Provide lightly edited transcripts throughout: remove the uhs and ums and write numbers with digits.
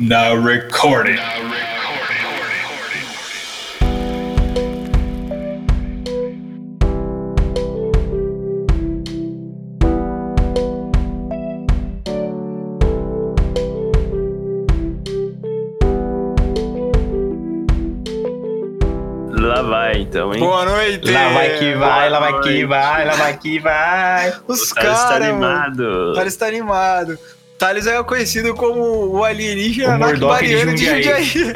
Now recording. Lá vai então, hein? Boa noite! Lá vai que vai, lá vai que vai, lá vai que vai. O Thales está animado. Thales é conhecido como o alienígena macbariano de Jundiaí.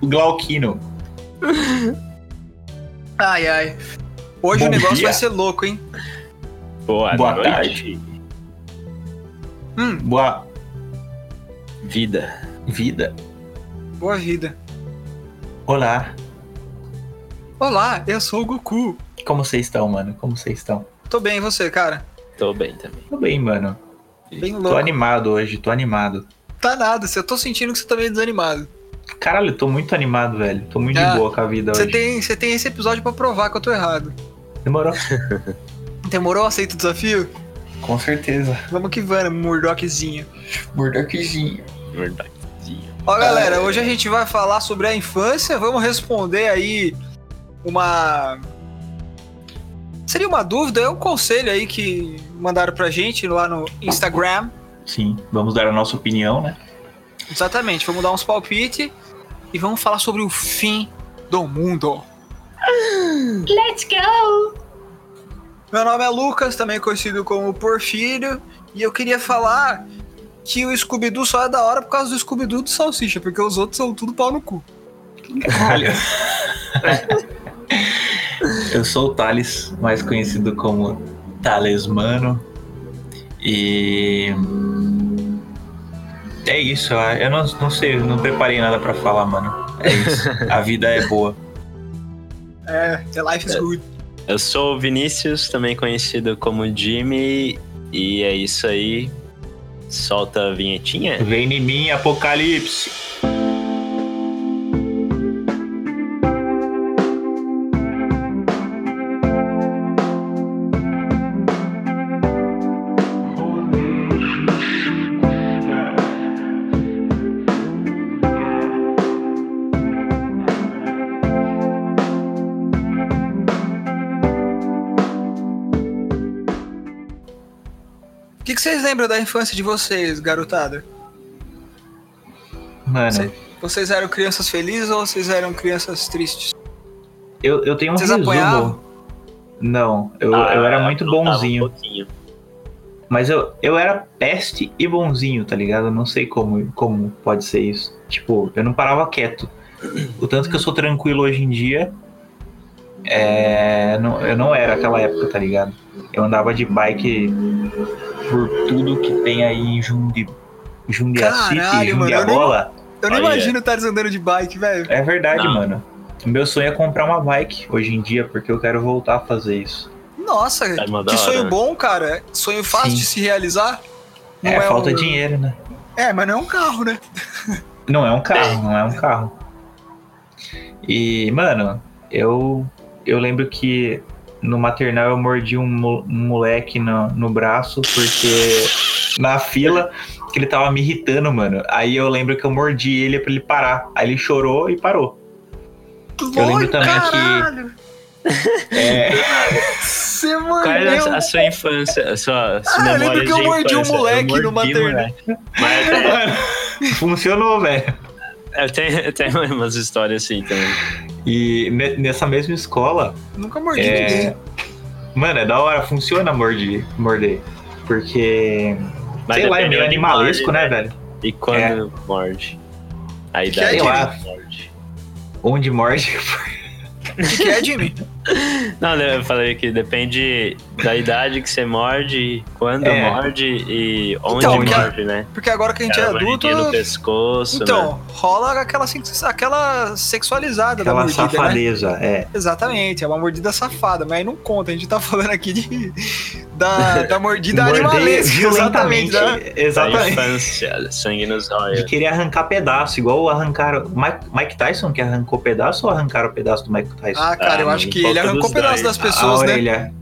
O Glauquino. Ai, ai. Hoje o negócio vai ser louco, hein? Boa tarde. Boa vida. Boa vida. Olá, eu sou o Goku. Como vocês estão, mano? Tô bem, e você, cara? Tô bem também. Bem louco. Tô animado hoje, Tá nada, eu tô sentindo que você tá meio desanimado. Caralho, eu tô muito animado, velho. Tô muito de boa com a vida hoje. Você tem esse episódio pra provar que eu tô errado. Demorou? Aceita o desafio? Com certeza. Vamos que vamos, Murdochzinho. Ó, galera, hoje a gente vai falar sobre a infância. Vamos responder aí uma... Seria uma dúvida, é um conselho aí que mandaram pra gente lá no Instagram. Sim, vamos dar a nossa opinião, né? Exatamente, vamos dar uns palpites e vamos falar sobre o fim do mundo. Let's go! Meu nome é Lucas, também conhecido como Porfírio, e eu queria falar que o Scooby-Doo só é da hora por causa do Scooby-Doo do Salsicha, porque os outros são tudo pau no cu. Caralho. Eu sou o Thales, mais conhecido como Talismano. E... é isso, eu não sei, não preparei nada pra falar, mano. É isso, a vida é boa. The life is good. Eu sou o Vinícius, também conhecido como Jimmy. E é isso aí. Solta a vinhetinha. Vem em mim, apocalipse. O que vocês lembram da infância de vocês, garotada? Mano... Vocês eram crianças felizes ou vocês eram crianças tristes? Eu tenho um resumo. Vocês apanhavam? Não, eu era muito bonzinho. Mas eu era peste e bonzinho, tá ligado? Eu não sei como pode ser isso. Tipo, eu não parava quieto. O tanto que eu sou tranquilo hoje em dia... eu não era aquela época, tá ligado? Eu andava de bike... por tudo que tem aí em Jundiaí, Jundiabola. Eu não imagino o Tarzan andando de bike, velho. É verdade, mano. Meu sonho é comprar uma bike hoje em dia, porque eu quero voltar a fazer isso. Nossa, que sonho bom, cara. Sonho fácil de se realizar. Não é falta dinheiro, né? Mas não é um carro, né? Não é um carro. E, mano, eu lembro que... no maternal eu mordi um moleque no braço, porque na fila, que ele tava me irritando, mano. Aí eu lembro que eu mordi ele pra ele parar. Aí ele chorou e parou. Eu lembro também que... Você mordeu... a sua infância, a sua memória de infância. Eu lembro que eu mordi um moleque no maternal. Mas, funcionou, velho. Eu tenho umas histórias assim também. E nessa mesma escola... nunca mordi ninguém. Mano, é da hora, funciona morder. Porque... mas sei lá, é meio animalesco, né, velho? E quando morde? Aí dá morde. Onde morde? O que é, Jimmy? Não, eu falei que depende da idade que você morde, quando morde e onde morde, né? Porque agora que a gente é adulto... no pescoço, então, né? Rola aquela sexualizada da mordida, né? Aquela safadeza, Exatamente, é uma mordida safada, mas aí não conta, a gente tá falando aqui da mordida animalesca. Exatamente. Da infância, sangue nos olhos. De querer arrancar pedaço, igual arrancaram... Mike Tyson, que arrancou pedaço ou arrancaram o pedaço do Mike Tyson? Ah, cara, eu acho que ele arrancou pedaço das pessoas, né?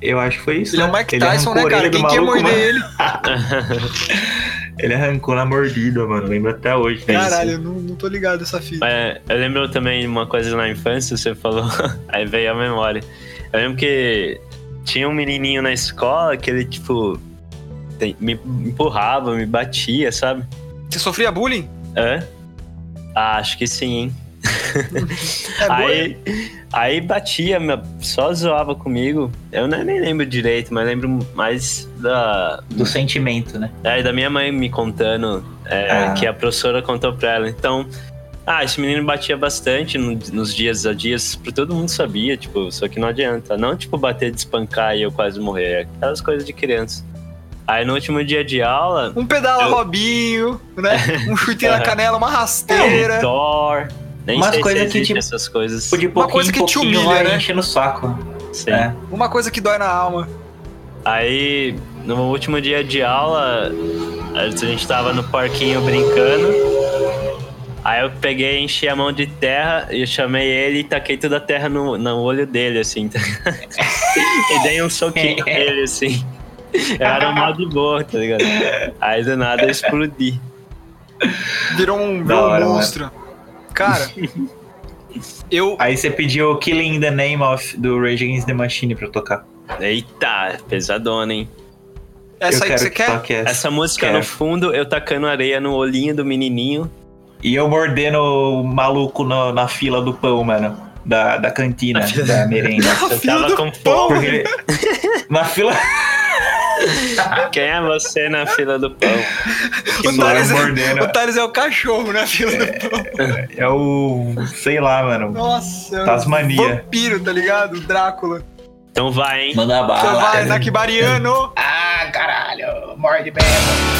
Eu acho que foi isso. Ele é o Mike Tyson, né, cara? Quem quer morder ele? Ele arrancou na mordida, mano. Eu lembro até hoje. Caralho, eu não tô ligado essa fita. É, eu lembro também uma coisa na infância, você falou. Aí veio a memória. Eu lembro que tinha um menininho na escola que ele, tipo, me empurrava, me batia, sabe? Você sofria bullying? É? Ah, acho que sim, hein? É aí batia, só zoava comigo. Eu nem lembro direito, mas lembro mais do sentimento, né? É, da minha mãe me contando que a professora contou pra ela. Então, esse menino batia bastante nos dias a dias, todo mundo sabia, tipo, só que não adianta. Não, tipo, bater de espancar e eu quase morrer. Aquelas coisas de criança. Aí no último dia de aula... Um pedala Robinho, né? Um chute na canela, uma rasteira. É, Thor. Nem umas sei coisa se que, tipo, essas coisas. De uma coisa que te humilha, né? Enche no saco. Sim. É. Uma coisa que dói na alma. Aí, no último dia de aula, a gente tava no parquinho brincando. Aí eu peguei, enchi a mão de terra, eu chamei ele e taquei toda a terra no olho dele, assim. E dei um soquinho nele, assim. Eu era mal de boa, tá ligado? Aí do nada eu explodi. Virou um monstro. Mano. Cara, eu... Aí você pediu o Killing in the Name do Rage Against the Machine pra eu tocar. Eita, pesadona, hein? Essa eu aí que você quer? Essa música no fundo, eu tacando areia no olhinho do menininho. E eu mordendo o maluco na fila do pão, mano. Da cantina, da merenda. Eu tava com pão. Porque... na fila... Quem é você na fila do pão? O Thales é o cachorro na fila do pão. É o... sei lá, mano. Nossa, Tasmania. O vampiro, tá ligado? O Drácula. Então vai, hein? Manda bala. Então vai, Nakibariano. Ah, caralho. Morde mesmo.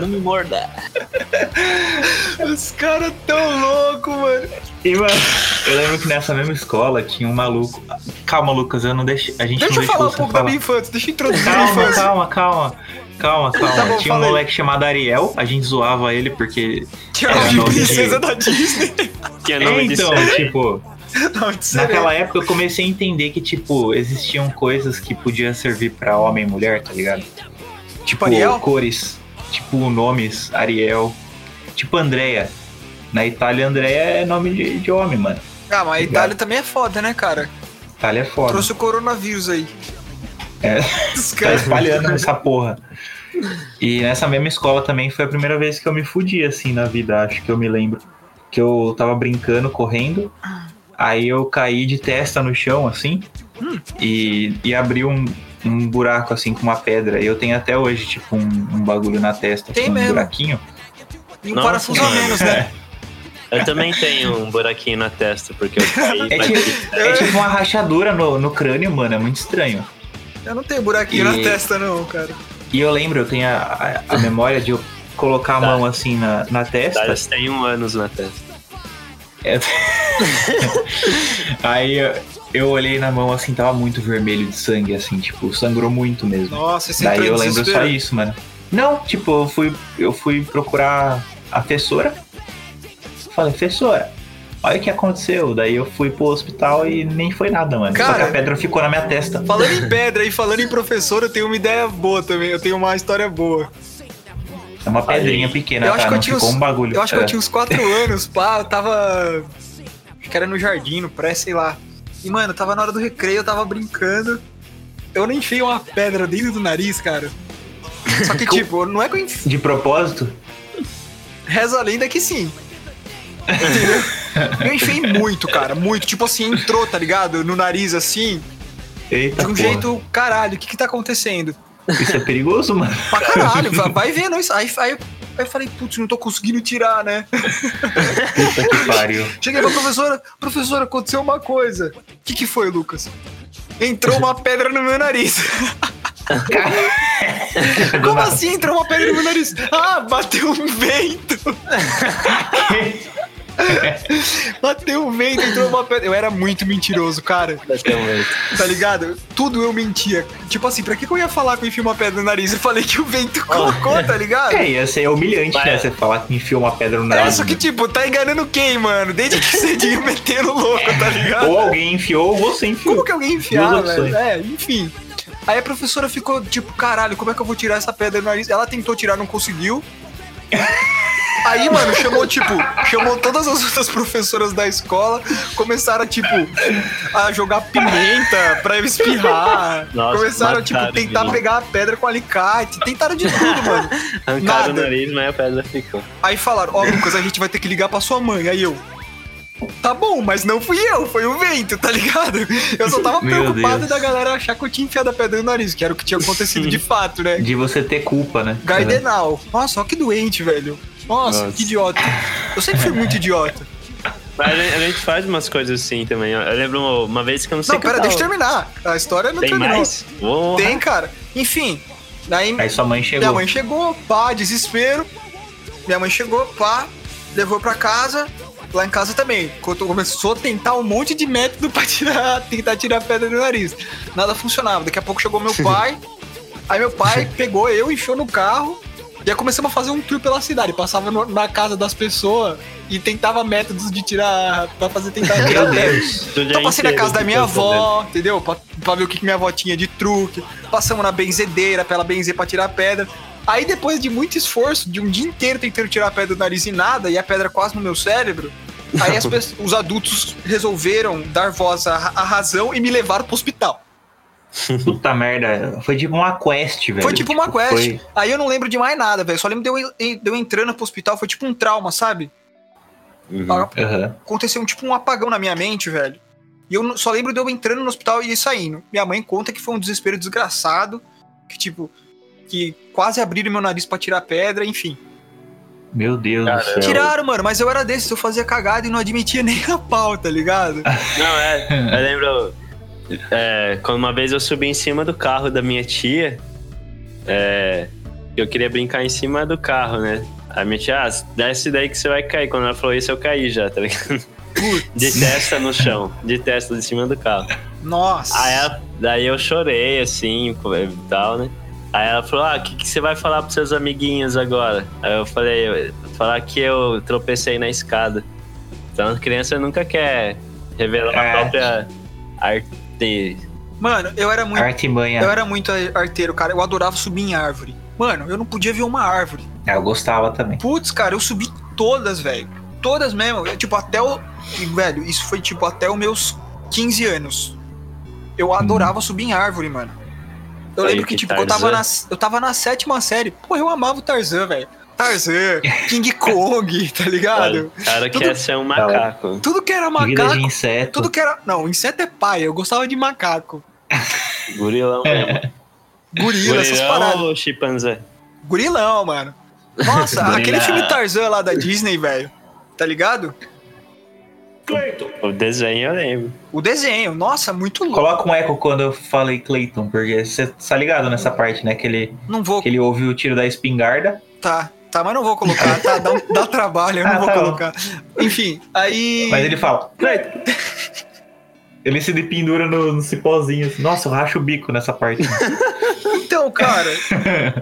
Não me morda. Os caras tão loucos, mano. E, mano, eu lembro que nessa mesma escola tinha um maluco. Calma, Lucas, eu não deixo. A gente deixa não eu falar um pouco da minha infância, deixa eu introduzir. Calma. Tá bom, tinha um moleque chamado Ariel, a gente zoava ele porque. Tinha nome de princesa da Disney. Tinha nome então, de tipo. Naquela época eu comecei a entender que, tipo, existiam coisas que podiam servir pra homem e mulher, tá ligado? Tipo, Ariel? Cores. Tipo, nomes, Ariel. Tipo, Andrea. Na Itália, Andrea é nome de homem, mano. Ah, mas a Itália também é foda, né, cara? Itália é foda. Trouxe o coronavírus aí. É, tá espalhando essa porra. E nessa mesma escola também foi a primeira vez que eu me fudi, assim, na vida, acho que eu me lembro. Que eu tava brincando, correndo. Aí eu caí de testa no chão, assim. E abri um buraco, assim, com uma pedra. Eu tenho até hoje, tipo, um bagulho na testa. Tem assim, mesmo. Um buraquinho. E um parafuso a menos, né? Eu também tenho um buraquinho na testa, porque eu caí... tipo uma rachadura no crânio, mano. É muito estranho. Eu não tenho buraquinho na testa, não, cara. E eu lembro, eu tenho a memória de eu colocar a mão, assim, na testa. Você tem 1 ano na testa. Aí... Eu olhei na mão, assim, tava muito vermelho de sangue, assim, tipo, sangrou muito mesmo. Nossa, esse daí eu lembro só isso, mano. Não, tipo, eu fui procurar a professora. Falei, professora, olha o que aconteceu. Daí eu fui pro hospital e nem foi nada, mano. Cara, só que a pedra ficou na minha testa. Falando em pedra e falando em professora, eu tenho uma ideia boa também. Eu tenho uma história boa. É uma pedrinha pequena, tá? Não ficou um bagulho. Eu acho que eu tinha uns 4 anos, pá, eu tava... Acho que era no jardim, no pré, sei lá. E, mano, tava na hora do recreio, eu tava brincando. Eu nem enfiei uma pedra dentro do nariz, cara. Só que, tipo, não é que eu enfiei. De propósito? Reza a lenda que sim. Entendeu? Eu enfiei muito, cara. Muito. Tipo assim, entrou, tá ligado? No nariz, assim. Eita, de um jeito, caralho, o que tá acontecendo? Isso é perigoso, mano. Pra caralho, vai vendo isso. Aí eu falei, putz, não tô conseguindo tirar, né? Puta que pariu. Cheguei pra professora, aconteceu uma coisa. O que foi, Lucas? Entrou uma pedra no meu nariz. Como assim entrou uma pedra no meu nariz? Ah, bateu um vento. Bateu um vento, entrou uma pedra. Eu era muito mentiroso, cara. Bateu um vento. Tá ligado? Tudo eu mentia. Tipo assim, pra que eu ia falar que eu enfio uma pedra no nariz? Eu falei que o vento colocou, tá ligado? É, ia ser humilhante, né? Você falar que enfiou uma pedra no nariz. É, só que tipo, tá enganando quem, mano? Desde que cedinho metendo louco, tá ligado? Ou alguém enfiou ou você enfiou. Como que alguém enfiava, velho? É, enfim. Aí a professora ficou tipo, caralho, como é que eu vou tirar essa pedra do nariz? Ela tentou tirar, não conseguiu. Aí, mano, chamou todas as outras professoras da escola, começaram, tipo, a jogar pimenta pra espirrar. Nossa, começaram, tipo, tentar pegar a pedra com alicate. Tentaram de tudo, mano. Arrancaram o nariz, mas a pedra ficou. Aí falaram, ó, Lucas, a gente vai ter que ligar pra sua mãe. Aí eu... Tá bom, mas não fui eu, foi o vento, tá ligado? Eu só tava preocupado da galera achar que eu tinha enfiado a pedra no nariz, que era o que tinha acontecido de fato, né? De você ter culpa, né? Gardenal. Nossa, ó que doente, velho. Nossa, que idiota. Eu sempre fui muito idiota. Mas a gente faz umas coisas assim também. Eu lembro uma vez que eu não sei... Não, pera, deixa eu terminar. A história não terminou. Tem mais? Tem, cara. Enfim. Daí, aí sua mãe chegou. Minha mãe chegou, pá, desespero. Minha mãe chegou, pá, levou pra casa... Lá em casa também, começou a tentar um monte de método pra tentar tirar a pedra do nariz. Nada funcionava. Daqui a pouco chegou meu pai. Aí meu pai pegou eu, enfiou no carro. E aí começamos a fazer um tour pela cidade. Passava na casa das pessoas e tentava métodos de tirar... Pra fazer tentar tirar a pedra. Então passei na casa da minha avó, entendeu? Pra ver o que minha avó tinha de truque. Passamos na benzedeira pra ela benzer pra tirar a pedra. Aí depois de muito esforço, de um dia inteiro tentando tirar a pedra do nariz e nada, e a pedra quase no meu cérebro, aí os adultos resolveram dar voz à razão e me levaram pro hospital. Puta merda, foi tipo uma quest, velho. Foi tipo uma quest. Foi... Aí eu não lembro de mais nada, velho. Só lembro de eu entrando pro hospital, foi tipo um trauma, sabe? Aconteceu tipo um apagão na minha mente, velho. E eu só lembro de eu entrando no hospital e saindo. Minha mãe conta que foi um desespero desgraçado, que tipo... que quase abriram meu nariz pra tirar pedra, enfim. Meu Deus do céu. Tiraram, mano, mas eu era desses, eu fazia cagada e não admitia nem a pau, tá ligado? Não, eu lembro quando uma vez eu subi em cima do carro da minha tia, eu queria brincar em cima do carro, né? A minha tia, desce daí que você vai cair. Quando ela falou isso, eu caí já, tá ligado? Putz. De testa no chão, de testa de cima do carro. Nossa. Aí daí eu chorei, assim, e tal, né? Aí ela falou, o que você vai falar pros seus amiguinhos agora? Aí eu falei, falar que eu tropecei na escada. Então a criança nunca quer revelar a própria arte. Mano, eu era muito arteiro, cara. Eu adorava subir em árvore. Mano, eu não podia ver uma árvore. Eu gostava também. Putz, cara, eu subi todas, velho. Todas mesmo. Eu, tipo, velho, isso foi tipo até os meus 15 anos. Eu adorava subir em árvore, mano. Eu lembro que tipo, eu tava na sétima série. Porra, eu amava o Tarzan, velho. Tarzan, King Kong, tá ligado? Cara, que essa é um macaco. Tudo que era macaco. Vida de inseto. Tudo que era... Não, inseto é pai. Eu gostava de macaco. Gorilão mesmo. Gorila, essas paradas. Ou chimpanzé? Gorilão, mano. Nossa, aquele filme Tarzan lá da Disney, velho. Tá ligado? Cleiton. O desenho eu lembro. O desenho, nossa, muito louco. Coloca um eco quando eu falei Cleiton, porque você tá ligado nessa parte, né? Que ele ouviu o tiro da espingarda. Tá, mas não vou colocar, tá? Dá trabalho, eu não vou colocar. Bom. Enfim, aí... Mas ele fala, Cleiton. Ele se pendura no cipózinho. Nossa, eu racho o bico nessa parte. Então, cara...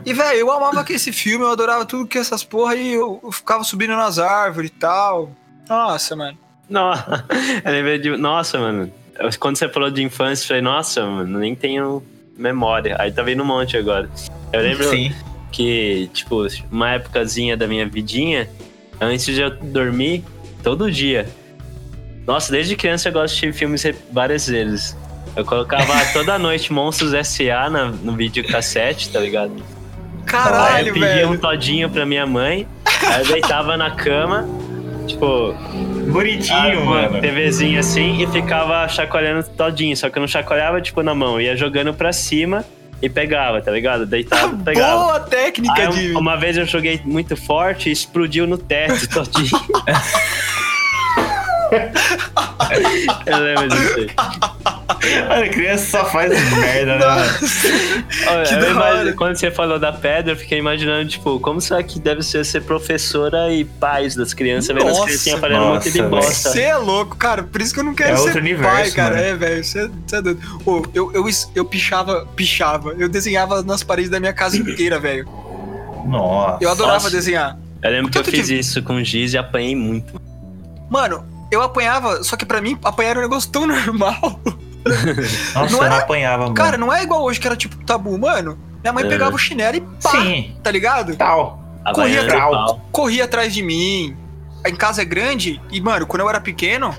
E, velho, eu amava esse filme, eu adorava tudo que essas porra, e eu ficava subindo nas árvores e tal. Nossa, mano. Nossa, eu lembrei de... Nossa, mano. Quando você falou de infância, eu falei, nossa, mano, nem tenho memória. Aí tá vindo um monte agora. Eu lembro que, tipo, uma épocazinha da minha vidinha, antes de eu dormir, todo dia. Nossa, desde criança eu gosto de filmes várias vezes. Eu colocava toda noite Monstros S.A. no videocassete, tá ligado? Caralho, velho. Aí eu pedia um todinho pra minha mãe, aí eu deitava na cama, tipo... Bonitinho, mano. TVzinha assim e ficava chacoalhando todinho. Só que eu não chacoalhava, tipo, na mão. Ia jogando pra cima e pegava, tá ligado? Deitava, pegava. Boa técnica, Jimmy! Uma vez eu joguei muito forte e explodiu no teto todinho. Eu lembro disso aí. Olha, criança só faz merda, né? Olha, quando você falou da pedra, eu fiquei imaginando, tipo, como será que deve ser professora e pais das crianças, vendo as criancinhas fazendo um monte de bosta. Você é louco, cara, por isso que eu não quero ser universo, pai, cara. Mano. É, velho, você é doido. Oh, eu pichava, eu desenhava nas paredes da minha casa inteira, velho. Nossa. Eu adorava desenhar. Eu lembro que eu fiz isso com giz e apanhei muito. Mano, eu apanhava, só que pra mim apanhar era um negócio tão normal. Nossa, não era, eu não apanhava, mano. Cara, não é igual hoje que era tipo tabu, mano. Minha mãe pegava o chinelo e pá, sim, tá ligado? Tal. Corria atrás de mim. Em casa é grande e, mano, quando eu era pequeno,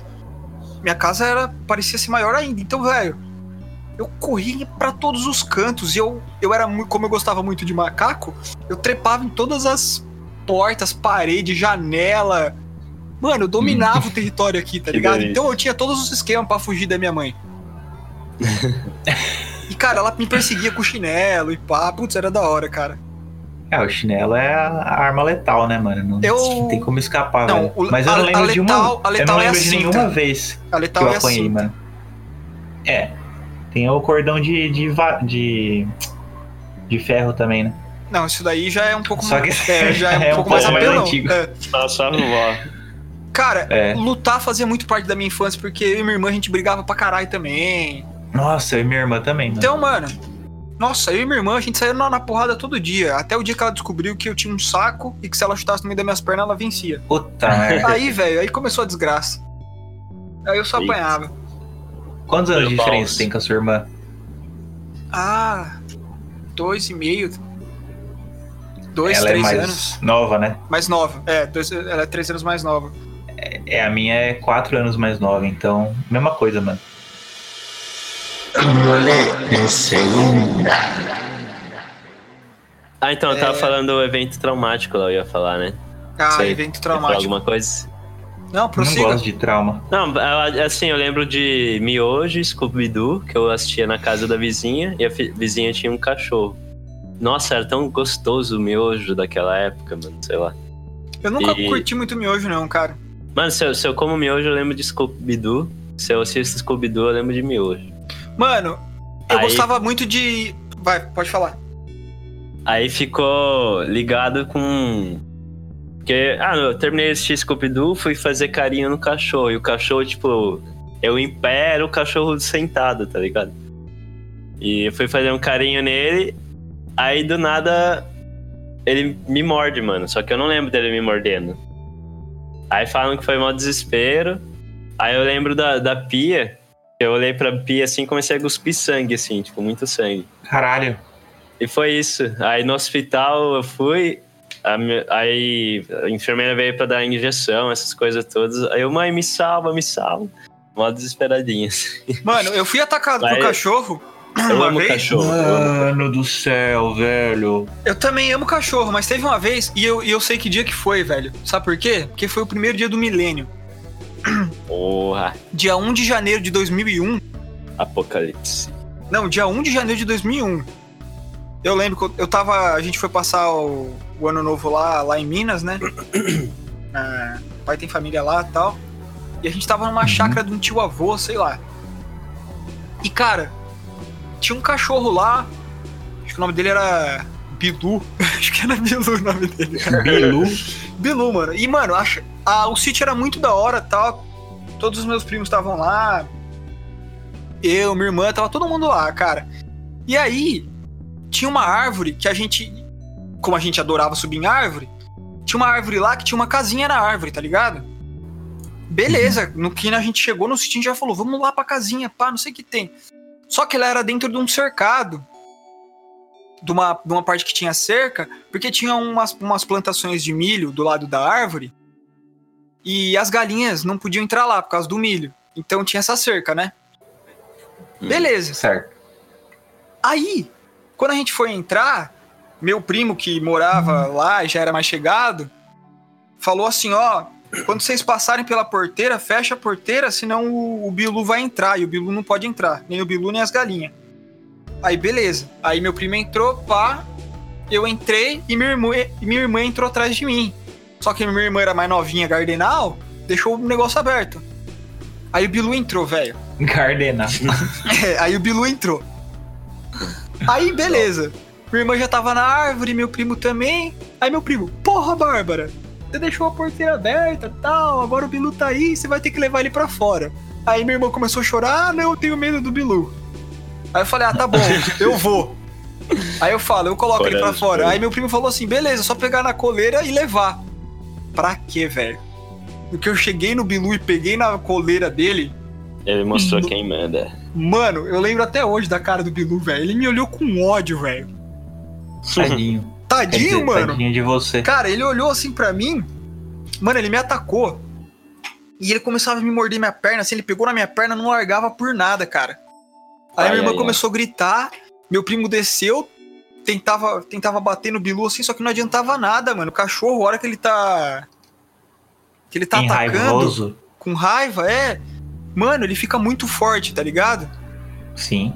minha casa parecia ser maior ainda. Então, velho, eu corria pra todos os cantos. E eu era muito, como eu gostava muito de macaco, eu trepava em todas as portas, parede, janela. Mano, eu dominava o território aqui, tá ligado? Beleza. Então eu tinha todos os esquemas pra fugir da minha mãe. E, cara, ela me perseguia com chinelo e pá. Putz, era da hora, cara. É, o chinelo é a arma letal, né, mano? Não tem como escapar, não, velho. Mas eu não lembro de uma... Eu não lembro de nenhuma vez que eu apanhei, mano. É. Tem o cordão de ferro também, né? Não, isso daí já é um pouco mais... É um pouco mais antigo. É. Só no vó. Cara, lutar fazia muito parte da minha infância, porque eu e minha irmã, a gente brigava pra caralho também. Nossa, eu e minha irmã também, né? Então, mano, nossa, eu e minha irmã, a gente saía na porrada todo dia. Até o dia que ela descobriu que eu tinha um saco e que se ela chutasse no meio das minhas pernas, ela vencia. Puta merda. Aí, velho, aí começou a desgraça. Aí eu só apanhava. Quantos anos de diferença tem com a sua irmã? 2,5. 2, 3 anos. Nova, né? Mais nova, ela é 3 anos mais nova. A minha é 4 anos mais nova, então, mesma coisa, mano. Ah, então, eu tava falando do evento traumático lá, eu ia falar, né? Ah, evento traumático. Alguma coisa? Não, prossiga. Não gosto de trauma. Não, assim, eu lembro de Miojo, Scooby-Doo, que eu assistia na casa da vizinha, e a vizinha tinha um cachorro. Nossa, era tão gostoso o miojo daquela época, mano, sei lá. Eu nunca curti muito miojo, não, cara. Mano, se eu como miojo, eu lembro de Scooby-Doo. Se eu assisto Scooby-Doo, eu lembro de miojo. Mano, eu gostava muito de... Vai, pode falar. Aí ficou ligado com... Porque, eu terminei de assistir Scooby-Doo, fui fazer carinho no cachorro. E o cachorro, tipo... Eu em pé, era o cachorro sentado, tá ligado? E eu fui fazer um carinho nele. Aí, do nada, ele me morde, mano. Só que eu não lembro dele me mordendo. Aí falam que foi mal desespero. Aí eu lembro da pia. Eu olhei pra pia assim e comecei a cuspir sangue, assim. Tipo, muito sangue. Caralho. E foi isso. Aí no hospital eu fui. Aí a enfermeira veio pra dar injeção, essas coisas todas. Aí eu, mãe, me salva, me salva. Mó desesperadinha. Mano, eu fui atacado por cachorro. Eu amo cachorro. Mano do céu, velho. Eu também amo cachorro, mas teve uma vez, e eu sei que dia que foi, velho. Sabe por quê? Porque foi o primeiro dia do milênio. Porra. Dia 1 de janeiro de 2001. Apocalipse. Não, dia 1 de janeiro de 2001. Eu lembro que eu tava... A gente foi passar o ano novo lá em Minas, né? Pai tem família lá e tal. E a gente tava numa chácara de um tio avô, sei lá. E, cara... Tinha um cachorro lá, acho que o nome dele era Bilu. Acho que era Bilu o nome dele. Bilu? Bilu, mano. E, mano, o sítio era muito da hora e tal. Todos os meus primos estavam lá. Eu, minha irmã, tava todo mundo lá, cara. E aí, tinha uma árvore que a gente... Como a gente adorava subir em árvore, tinha uma árvore lá que tinha uma casinha na árvore, tá ligado? Beleza. No que a gente chegou no sítio, a gente já falou, vamos lá pra casinha, pá, não sei o que tem. Só que ela era dentro de um cercado, de uma parte que tinha cerca, porque tinha umas plantações de milho do lado da árvore, e as galinhas não podiam entrar lá por causa do milho. Então tinha essa cerca, né? Beleza. Certo. Aí, quando a gente foi entrar, meu primo que morava lá e já era mais chegado, falou assim, ó... Quando vocês passarem pela porteira, fecha a porteira, senão o Bilu vai entrar. E o Bilu não pode entrar. Nem o Bilu, nem as galinhas. Aí beleza, aí meu primo entrou, pá, eu entrei e minha irmã entrou atrás de mim. Só que minha irmã era mais novinha, Gardenal, deixou o negócio aberto. Aí o Bilu entrou, velho. Gardenal. É, aí o Bilu entrou. Aí beleza, minha irmã já tava na árvore, meu primo também. Aí meu primo, porra, Bárbara, você deixou a porteira aberta e tal, agora o Bilu tá aí, você vai ter que levar ele pra fora. Aí minha irmã começou a chorar, não, eu tenho medo do Bilu. Aí eu falei, ah, tá bom, eu vou. Aí eu falo, eu coloco ele pra fora. Aí meu primo falou assim, beleza, só pegar na coleira e levar. Pra quê, velho? Porque eu cheguei no Bilu e peguei na coleira dele. Ele mostrou quem manda. Mano, eu lembro até hoje da cara do Bilu, velho. Ele me olhou com ódio, velho. Tadinho. Tadinho, dizer, mano. Tadinho de você. Cara, ele olhou assim pra mim. Mano, ele me atacou. E ele começava a me morder minha perna, assim, ele pegou na minha perna, não largava por nada, cara. Aí minha irmã começou a gritar, meu primo desceu, tentava bater no Bilu, assim, só que não adiantava nada, mano. O cachorro, a hora que ele tá... Que ele tá atacando... Raivoso. Com raiva, é... Mano, ele fica muito forte, tá ligado? Sim.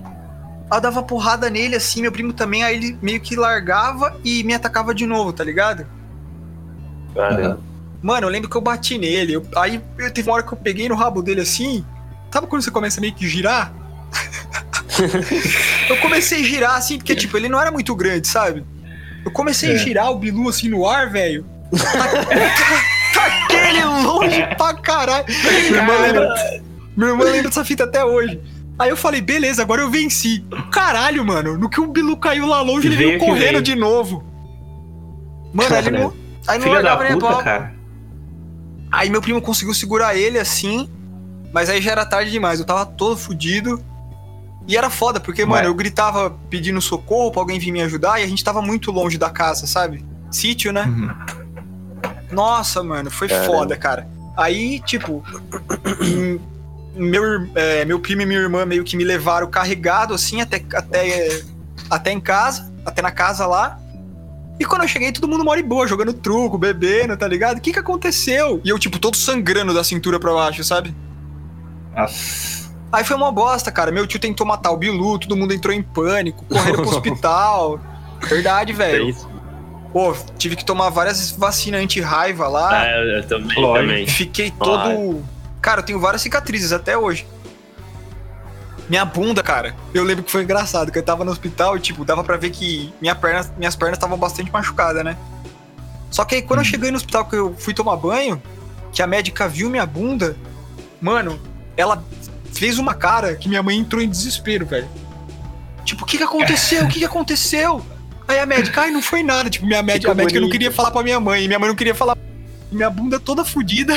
Ela dava porrada nele, assim, meu primo também, aí ele meio que largava e me atacava de novo, tá ligado? Caramba. Mano, eu lembro que eu bati nele, aí teve uma hora que eu peguei no rabo dele assim, sabe quando você começa meio que girar? Eu comecei a girar assim, porque tipo, ele não era muito grande, sabe? Eu comecei a girar o Bilu assim no ar, velho. Taquei ele longe pra caralho. Minha irmã lembra dessa fita até hoje. Aí eu falei, beleza, agora eu venci. Caralho, mano, no que o Bilu caiu lá longe, ele veio correndo de novo. Mano, ele não... Aí filho não da puta, pau, cara. Aí meu primo conseguiu segurar ele assim, mas aí já era tarde demais, eu tava todo fudido. E era foda, porque, mano, eu gritava pedindo socorro pra alguém vir me ajudar e a gente tava muito longe da casa, sabe? Sítio, né? Uhum. Nossa, mano, foi foda, cara. Aí, tipo, meu primo e minha irmã meio que me levaram carregado assim até em casa, até na casa lá. E quando eu cheguei, todo mundo mora em boa, jogando truco, bebendo, tá ligado? O que aconteceu? E eu, tipo, todo sangrando da cintura pra baixo, sabe? Nossa. Aí foi uma bosta, cara. Meu tio tentou matar o Bilu, todo mundo entrou em pânico, correram pro hospital. Verdade, velho. Pô, tive que tomar várias vacinas anti-raiva lá. Ah, eu também. Fiquei todo... Cara, eu tenho várias cicatrizes até hoje. Minha bunda, cara, eu lembro que foi engraçado, que eu tava no hospital e, tipo, dava pra ver que minhas pernas estavam bastante machucadas, né? Só que aí, quando eu cheguei no hospital, que eu fui tomar banho, que a médica viu minha bunda, mano, ela fez uma cara que minha mãe entrou em desespero, velho. Tipo, o que aconteceu? O que aconteceu? Aí a médica, ai, não foi nada. Tipo, a médica não queria falar pra minha mãe não queria falar. Minha bunda toda fodida.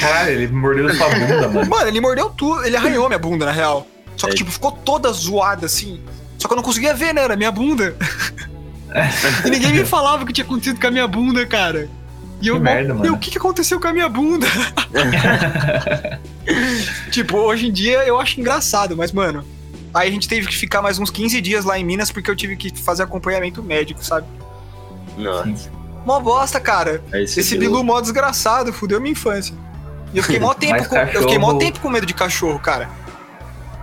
Caralho, ele mordeu sua bunda, mano. Mano, ele mordeu tudo, ele arranhou minha bunda, na real. Só que, tipo, ficou toda zoada, assim. Só que eu não conseguia ver, né? Era minha bunda. E ninguém me falava o que tinha acontecido com a minha bunda, cara. E eu, que merda, mano. O que aconteceu com a minha bunda? Tipo, hoje em dia eu acho engraçado, mas, mano... Aí a gente teve que ficar mais uns 15 dias lá em Minas, porque eu tive que fazer acompanhamento médico, sabe? Nossa. Mó bosta, cara. Esse Bilu mó desgraçado, fudeu minha infância. E eu fiquei mó tempo com medo de cachorro, cara.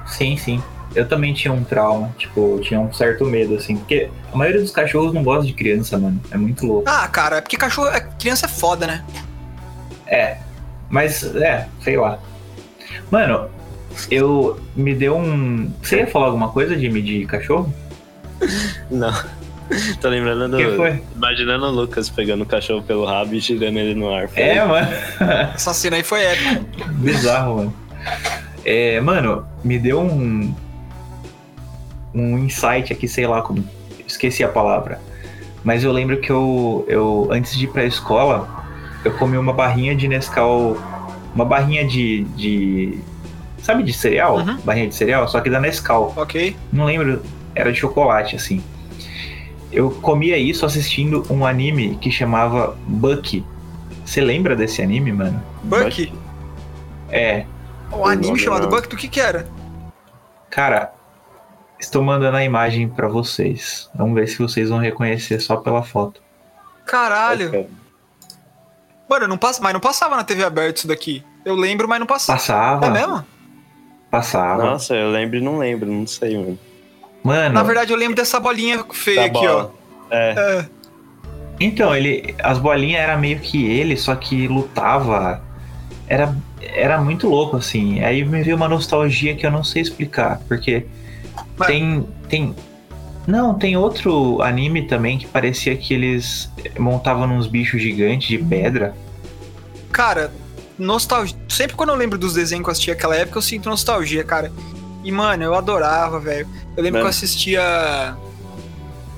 Sim, sim. Eu também tinha um trauma, tipo, eu tinha um certo medo, assim. Porque a maioria dos cachorros não gosta de criança, mano. É muito louco. Ah, cara, é porque criança é foda, né? É. Mas, sei lá. Mano, eu... Me deu um... Você ia falar alguma coisa, Jimmy, de cachorro? Não. Tô lembrando do... Que foi? Imaginando o Lucas pegando o cachorro pelo rabo e girando ele no ar. Mano. Essa cena aí foi épica. Bizarro, mano. Mano, me deu um insight aqui, sei lá como... Esqueci a palavra. Mas eu lembro que eu antes de ir pra escola, eu comi uma barrinha de Nescau... Uma barrinha de sabe, de cereal? Uhum. Barrinha de cereal, só que da Nescau. Ok. Não lembro, era de chocolate, assim. Eu comia isso assistindo um anime que chamava Bucky. Você lembra desse anime, mano? Bucky? É. Um anime chamado Bucky? Do que era? Cara, estou mandando a imagem pra vocês. Vamos ver se vocês vão reconhecer só pela foto. Caralho. Mano, mas não passava na TV aberta isso daqui. Eu lembro, mas não passava. Passava. É mesmo? Passava. Nossa, eu lembro e não lembro, não sei, mano. Mano... Na verdade, eu lembro dessa bolinha feia aqui, ó. É. Então, ele, as bolinhas era meio que ele, só que lutava. Era muito louco, assim. Aí me veio uma nostalgia que eu não sei explicar, porque tem... Não, tem outro anime também que parecia que eles montavam uns bichos gigantes de pedra. Cara, nostalgia. Sempre quando eu lembro dos desenhos que eu assistia naquela época, eu sinto nostalgia, cara. E, mano, eu adorava, velho. Eu lembro que eu assistia...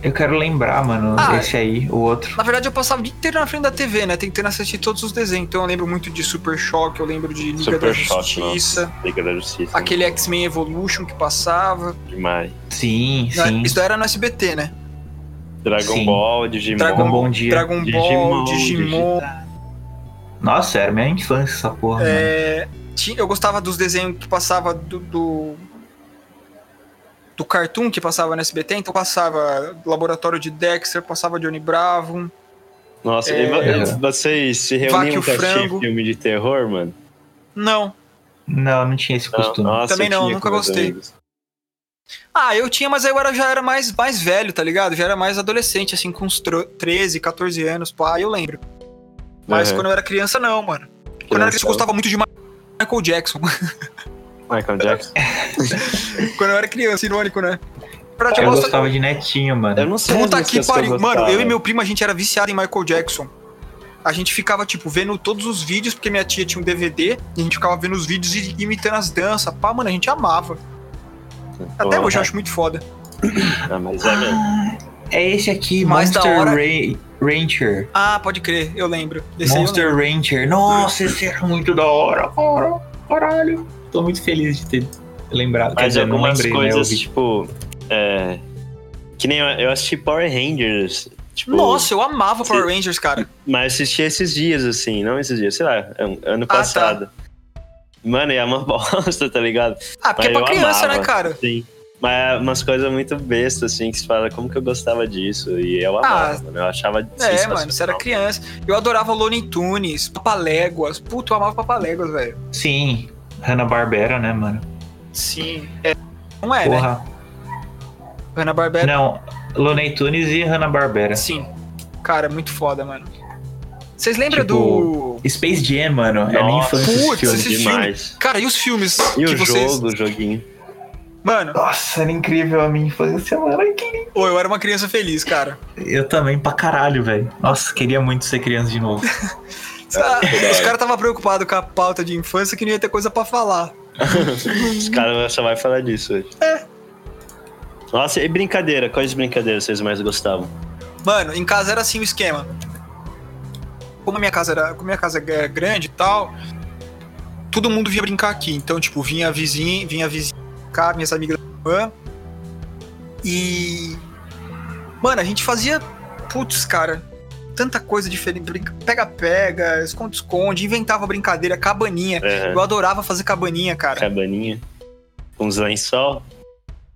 Eu quero lembrar, mano, esse aí, o outro. Na verdade, eu passava o dia inteiro na frente da TV, né? Tentando assistir todos os desenhos. Então, eu lembro muito de Super Choque, eu lembro de Liga da Justiça. Aquele X-Men Evolution que passava. Demais. Sim. Isso daí era no SBT, né? Dragon Ball, Digimon. Dragon Ball, Digimon. Nossa, era minha infância essa porra, mano. Eu gostava dos desenhos que passava do cartoon que passava no SBT, então passava Laboratório de Dexter, passava Johnny Bravo. Nossa, vocês se reuniam pra assistir filme de terror, mano? Não. Não tinha esse costume. Nossa, também não, nunca gostei. Amigos. Eu tinha, mas eu já era mais velho, tá ligado? Já era mais adolescente, assim, com uns 13, 14 anos, eu lembro. Mas quando eu era criança, não, mano. Quando eu era criança, eu gostava muito de Michael Jackson. Michael Jackson. Quando eu era criança, irônico, né? Eu gostava de netinho, mano. Eu não sei. Puta que pariu. Mano, eu e meu primo, a gente era viciado em Michael Jackson. A gente ficava, tipo, vendo todos os vídeos, porque minha tia tinha um DVD, e a gente ficava vendo os vídeos e imitando as danças. Pá, mano, a gente amava. Até hoje eu acho muito foda. Ah, mas é mesmo. É esse aqui, Monster Ranger. Ah, pode crer, eu lembro. Monster Ranger. Nossa, esse era muito da hora. Caralho. Tô muito feliz de ter lembrado. Mas dizer, algumas coisas, né, tipo... que nem eu assisti Power Rangers. Tipo, nossa, eu amava Power Rangers, cara. Mas assisti esses dias, assim. Não esses dias, sei lá. Ano passado. Tá. Mano, é uma bosta, tá ligado? Porque é pra criança, amava, né, cara? Sim. Mas umas coisas muito bestas, assim, que se fala como que eu gostava disso. E eu amava, mano. Eu achava... mano, você era criança. Eu adorava Looney Tunes, Papaléguas. Puta, eu amava Papaléguas, velho. Sim. Hanna Barbera, né, mano? Sim. Não é, porra, né? Hanna Barbera. Não, Looney Tunes e Hanna Barbera. Sim. Cara, muito foda, mano. Vocês lembram do Space Jam, mano? Nossa, é minha infância. Putz, esse filme. Cara, e os filmes? E que o jogo, o joguinho. Mano. Nossa, era incrível a minha infância, mano. Eu era uma criança feliz, cara. Eu também pra caralho, velho. Nossa, queria muito ser criança de novo. Os caras estavam preocupados com a pauta de infância, que não ia ter coisa pra falar. Os caras só vai falar disso hoje. Nossa, e brincadeira? Quais brincadeiras vocês mais gostavam? Mano, em casa era assim o esquema. Como a minha casa é grande e tal, todo mundo vinha brincar aqui. Então, tipo, vinha a vizinha cá, minhas amigas da irmã. E... mano, a gente fazia... putz, cara... tanta coisa diferente, pega-pega, esconde-esconde, inventava brincadeira, cabaninha. Uhum. Eu adorava fazer cabaninha, cara. Cabaninha? Com uns lençol?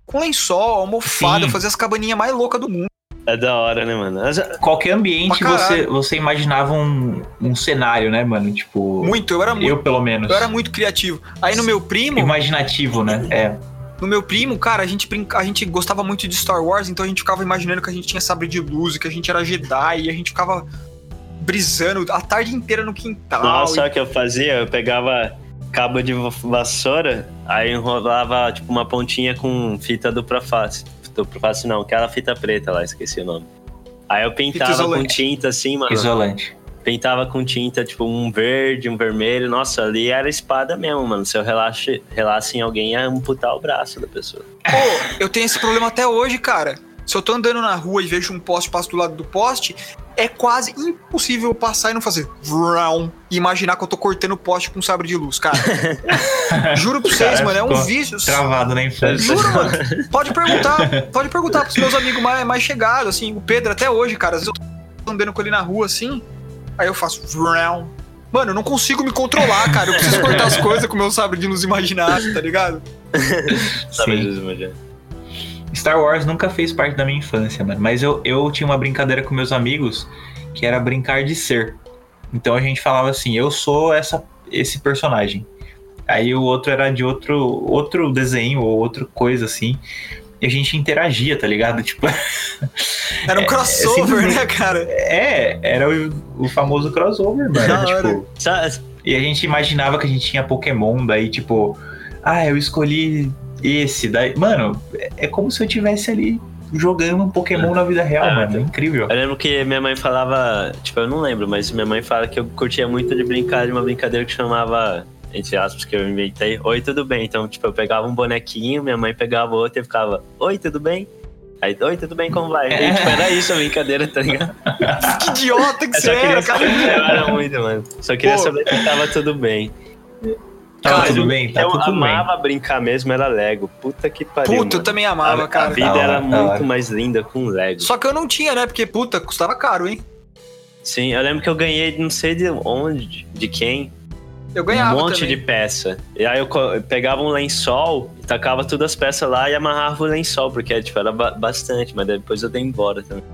Com lençol, almofada. Sim. Eu fazia as cabaninhas mais loucas do mundo. É da hora, né, mano? Qualquer ambiente você imaginava um cenário, né, mano? Tipo... muito, eu era muito. Eu, pelo menos. Eu era muito criativo. Aí no meu primo... imaginativo, né? No meu primo, cara, a gente gostava muito de Star Wars, então a gente ficava imaginando que a gente tinha sabre de luz, que a gente era Jedi, e a gente ficava brisando a tarde inteira no quintal. Nossa, sabe o que eu fazia? Eu pegava cabo de vassoura, aí enrolava tipo uma pontinha com fita dupla face não, aquela fita preta lá, esqueci o nome. Aí eu pintava com tinta assim, mano. Isolante. Pintava com tinta, tipo, um verde, um vermelho. Nossa, ali era espada mesmo, mano. Se eu relasse em alguém, ia amputar o braço da pessoa. Pô, eu tenho esse problema até hoje, cara. Se eu tô andando na rua e vejo um poste, passo do lado do poste, é quase impossível eu passar e não fazer vroom e imaginar que eu tô cortando o poste com um sabre de luz, cara. Juro pra vocês, mano, é um vício. Travado na infância. Juro, mano. Pode perguntar pros meus amigos mais chegados, assim. O Pedro até hoje, cara. Às vezes eu tô andando com ele na rua, assim... aí eu faço... mano, eu não consigo me controlar, cara. Eu preciso cortar as coisas com o meu sabre de luz imaginário, tá ligado? Sabre de luz imaginário. Star Wars nunca fez parte da minha infância, mano. Mas eu tinha uma brincadeira com meus amigos que era brincar de ser. Então a gente falava assim, eu sou esse personagem. Aí o outro era de outro desenho ou outra coisa assim. E a gente interagia, tá ligado? Tipo, era um crossover, né, cara? É, era o famoso crossover, mano. Tipo, e a gente imaginava que a gente tinha Pokémon, daí tipo... Ah, eu escolhi esse, daí... Mano, é como se eu tivesse ali jogando um Pokémon na vida real, mano. É incrível. Eu lembro que minha mãe falava... Tipo, eu não lembro, mas minha mãe fala que eu curtia muito de brincar de uma brincadeira que chamava... Entre aspas, que eu inventei, oi, tudo bem? Então, tipo, eu pegava um bonequinho, minha mãe pegava outro e ficava, oi, tudo bem? Aí, oi, tudo bem, como vai? E, tipo, era isso a brincadeira, tá ligado? Que idiota que você era, cara! Eu era muito, mano. Só queria saber que tava tudo bem. Tava tudo bem? Eu amava brincar mesmo, era Lego. Puta que pariu. Puta, eu também amava, cara. A vida era muito mais linda com Lego. Só que eu não tinha, né? Porque, puta, custava caro, hein? Sim, eu lembro que eu ganhei, não sei de onde, de quem... Eu ganhava um monte também. De peça. E aí eu pegava um lençol, tacava todas as peças lá e amarrava o lençol, porque tipo, era bastante, mas depois eu dei embora também.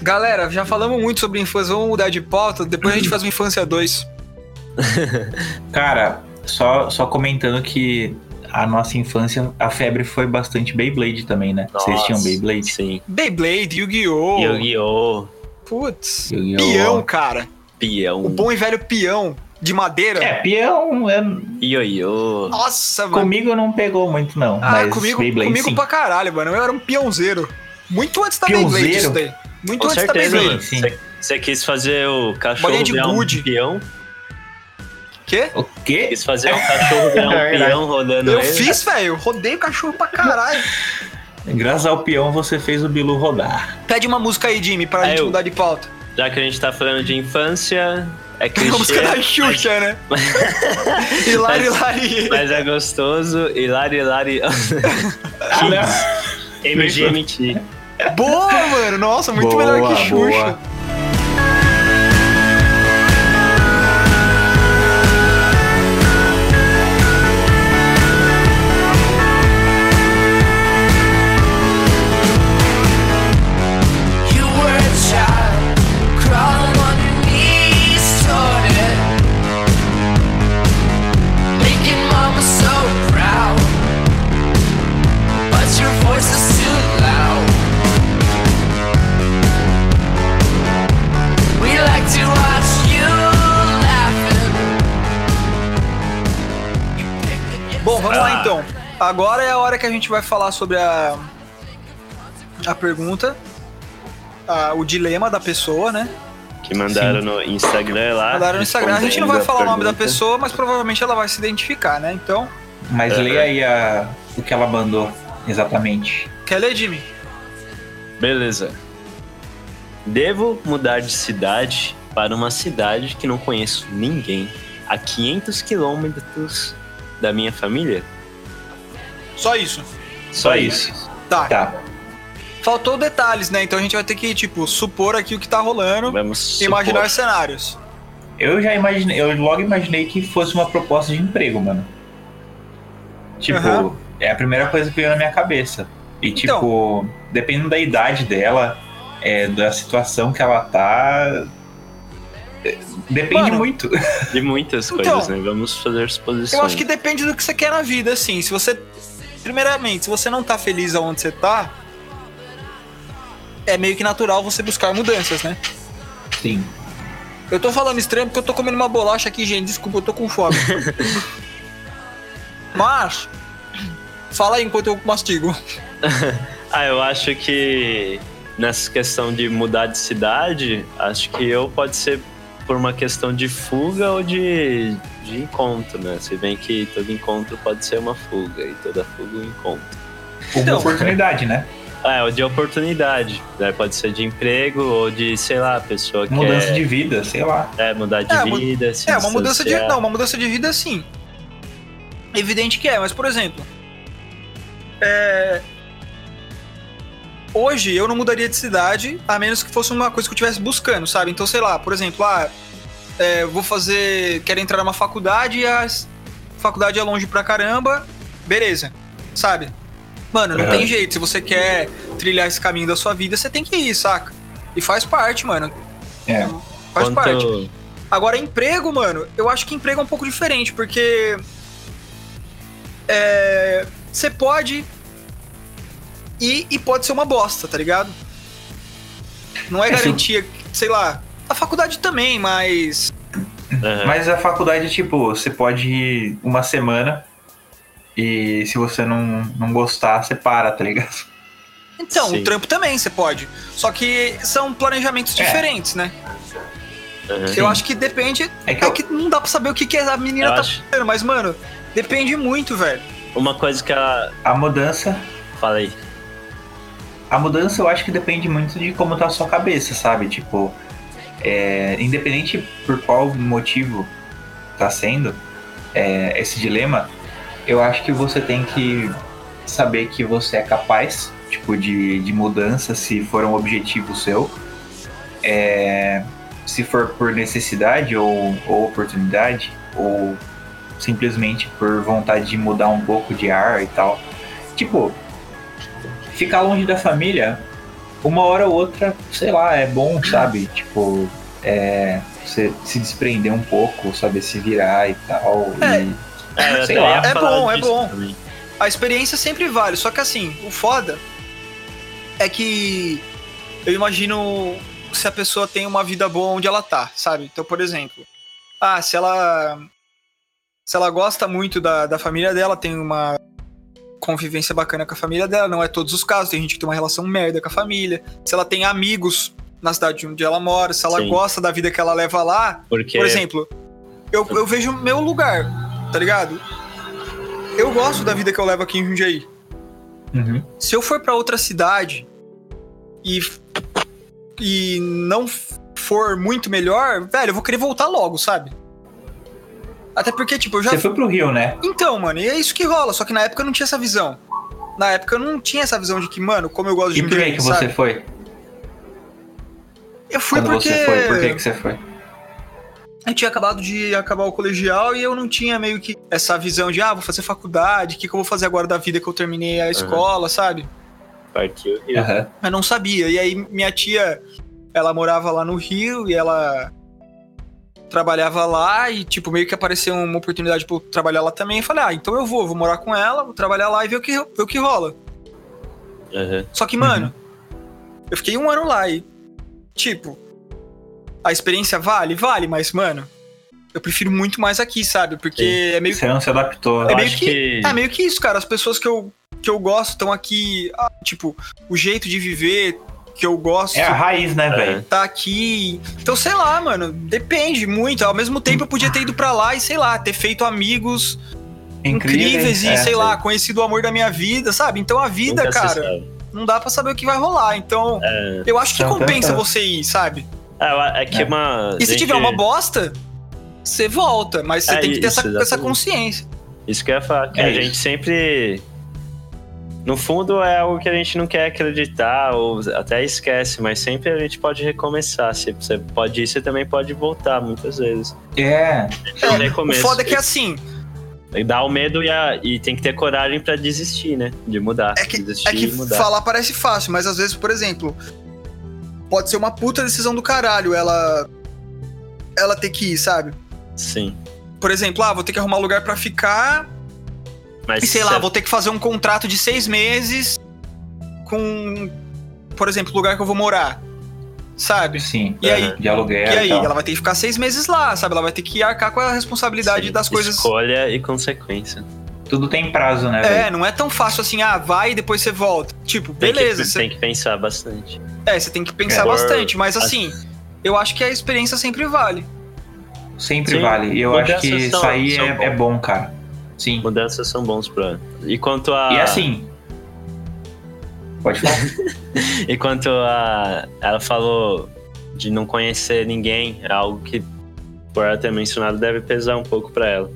Galera, já falamos muito sobre infância, vamos mudar de pauta, depois a gente faz uma Infância 2. Cara, só comentando que a nossa infância, a febre foi bastante Beyblade também, né? Nossa, vocês tinham Beyblade? Sim. Beyblade, Yu-Gi-Oh! Yu-Gi-Oh! Putz, Yu-Gi-Oh! Peão, cara. Peão. O bom e velho peão. De madeira? É, peão... É... Ioiô. Nossa, mano. Comigo não pegou muito, não. Ah, mas comigo sim. Pra caralho, mano. Eu era um peãozeiro. Muito antes da Beyblade isso daí. Muito antes da Beyblade. Você quis fazer o cachorro virar um peão? Quê? O quê? Quis fazer o cachorro virar um peão rodando ele? Eu fiz, velho. Rodei o cachorro pra caralho. Graças ao peão, você fez o Bilu rodar. Pede uma música aí, Jimmy, pra gente mudar de pauta. Já que a gente tá falando de infância... É clichê, a música da Xuxa, né? Hilari, Hilari. Mas é gostoso. Hilari, Hilari. MGMT. Boa, mano. Nossa, muito boa, melhor que Xuxa. Boa. Agora é a hora que a gente vai falar sobre a pergunta, o dilema da pessoa, né? Que mandaram Sim. no Instagram lá. Mandaram no Instagram. A gente não vai falar o nome da pessoa, mas provavelmente ela vai se identificar, né? Então... Mas leia aí o que ela mandou, exatamente. Quer ler, Jimmy? Beleza. Devo mudar de cidade para uma cidade que não conheço ninguém, a 500 quilômetros da minha família? Só isso? Só isso. Tá. Faltou detalhes, né? Então a gente vai ter que, tipo, supor aqui o que tá rolando. Vamos imaginar supor. Os cenários. Eu logo imaginei que fosse uma proposta de emprego, mano. Tipo, é a primeira coisa que veio na minha cabeça. E, tipo, então, dependendo da idade dela, da situação que ela tá... Depende muito. De muitas coisas, né? Vamos fazer suposições. Eu acho que depende do que você quer na vida, assim. Se você... Primeiramente, se você não tá feliz aonde você tá, é meio que natural você buscar mudanças, né? Sim. Eu tô falando estranho porque eu tô comendo uma bolacha aqui, gente. Desculpa, eu tô com fome. Mas, fala aí enquanto eu mastigo. Eu acho que nessa questão de mudar de cidade, acho que pode ser por uma questão de fuga ou de encontro, né? Se bem que todo encontro pode ser uma fuga e toda fuga um encontro. Uma oportunidade, né? Ou de oportunidade, né? Pode ser de emprego ou de, sei lá, a pessoa que mudança de vida, sei lá. Mudar de vida, sim. Uma mudança de vida, sim. Evidente que mas por exemplo... Hoje eu não mudaria de cidade, a menos que fosse uma coisa que eu estivesse buscando, sabe? Então, sei lá, por exemplo, vou fazer... Quero entrar numa faculdade e a faculdade é longe pra caramba, beleza, sabe? Mano, não tem jeito, se você quer trilhar esse caminho da sua vida, você tem que ir, saca? E faz parte, mano. Faz parte. Agora, emprego, mano, eu acho que emprego é um pouco diferente, porque Você pode ir e pode ser uma bosta, tá ligado? Não é garantia, sei lá. A faculdade também, mas... Uhum. Mas a faculdade, tipo, você pode ir uma semana e se você não gostar, você para, tá ligado? Então, sim. O trampo também você pode. Só que são planejamentos diferentes, né? Uhum. Eu acho que depende... É que não dá pra saber o que a menina tá fazendo, mas, mano, depende muito, velho. Uma coisa que a mudança... Fala aí. A mudança eu acho que depende muito de como tá a sua cabeça, sabe? Tipo... independente por qual motivo tá sendo esse dilema, eu acho que você tem que saber que você é capaz, tipo, de mudança, se for um objetivo seu, se for por necessidade ou oportunidade, ou simplesmente por vontade de mudar um pouco de ar e tal. Tipo, ficar longe da família... Uma hora ou outra, sei lá, é bom, sabe? Tipo, você se desprender um pouco, saber se virar e tal. Sei lá. É bom. Também. A experiência sempre vale, só que assim, o foda é que eu imagino se a pessoa tem uma vida boa onde ela tá, sabe? Então, por exemplo, se ela gosta muito da família dela, tem uma... convivência bacana com a família dela, não é todos os casos, tem gente que tem uma relação merda com a família, se ela tem amigos na cidade onde ela mora, se ela Sim. gosta da vida que ela leva lá, por exemplo, eu vejo meu lugar, tá ligado? Eu gosto da vida que eu levo aqui em Jundiaí. Uhum. Se eu for pra outra cidade e não for muito melhor, velho, eu vou querer voltar logo, sabe? Até porque, tipo, eu já... Você foi pro Rio, né? Então, mano, e é isso que rola. Só que na época eu não tinha essa visão. Na época eu não tinha essa visão de que, mano, como eu gosto de me divertir, E por que sabe? Você foi? Eu fui Quando porque... Você foi? Por que você foi? Eu tinha acabado de acabar o colegial e eu não tinha meio que essa visão de, vou fazer faculdade, o que eu vou fazer agora da vida que eu terminei a escola, sabe? Partiu Rio. Uhum. Eu não sabia. E aí minha tia, ela morava lá no Rio e ela... trabalhava lá e, tipo, meio que apareceu uma oportunidade pra eu trabalhar lá também. Eu falei, então eu vou morar com ela, vou trabalhar lá e ver o que rola. Uhum. Só que, mano, eu fiquei um ano lá e, tipo, a experiência vale, mas, mano, eu prefiro muito mais aqui, sabe? Porque Sim. é meio que... Você não se adaptou. É meio que isso, cara. As pessoas que eu gosto estão aqui, tipo, o jeito de viver... que eu gosto... É a raiz, né, velho? Tá aqui... Então, sei lá, mano, depende muito. Ao mesmo tempo, eu podia ter ido pra lá e, sei lá, ter feito amigos incríveis e, sei lá, conhecido o amor da minha vida, sabe? Então, a vida, cara, não dá pra saber o que vai rolar. Então, eu acho que compensa você ir, sabe? E se tiver uma bosta, você volta, mas você tem que ter essa consciência. Isso que eu ia falar, que a gente sempre... No fundo, é algo que a gente não quer acreditar ou até esquece, mas sempre a gente pode recomeçar. Se você pode ir, você também pode voltar, muitas vezes. O foda é que é assim... Dá o medo e tem que ter coragem pra desistir, né? De mudar. Desistir e mudar. Falar parece fácil, mas às vezes, por exemplo, pode ser uma puta decisão do caralho ela ter que ir, sabe? Sim. Por exemplo, vou ter que arrumar lugar pra ficar... Mas vou ter que fazer um contrato de 6 meses com, por exemplo, o lugar que eu vou morar, sabe? Sim, e aí, de aluguel e aí, tal. Ela vai ter que ficar 6 meses lá, sabe? Ela vai ter que arcar com a responsabilidade Sim, das coisas... Escolha e consequência. Tudo tem prazo, né? Não é tão fácil assim, vai e depois você volta. Tipo, beleza. Você tem que pensar bastante. Você tem que pensar bastante, mas assim, eu acho que a experiência sempre vale. Sempre Sim, vale, e eu acho que isso aí é bom, cara. Sim. Mudanças são bons pra... E quanto a... E assim... Pode falar. E quanto a... Ela falou de não conhecer ninguém. É algo que, por ela ter mencionado, deve pesar um pouco pra ela.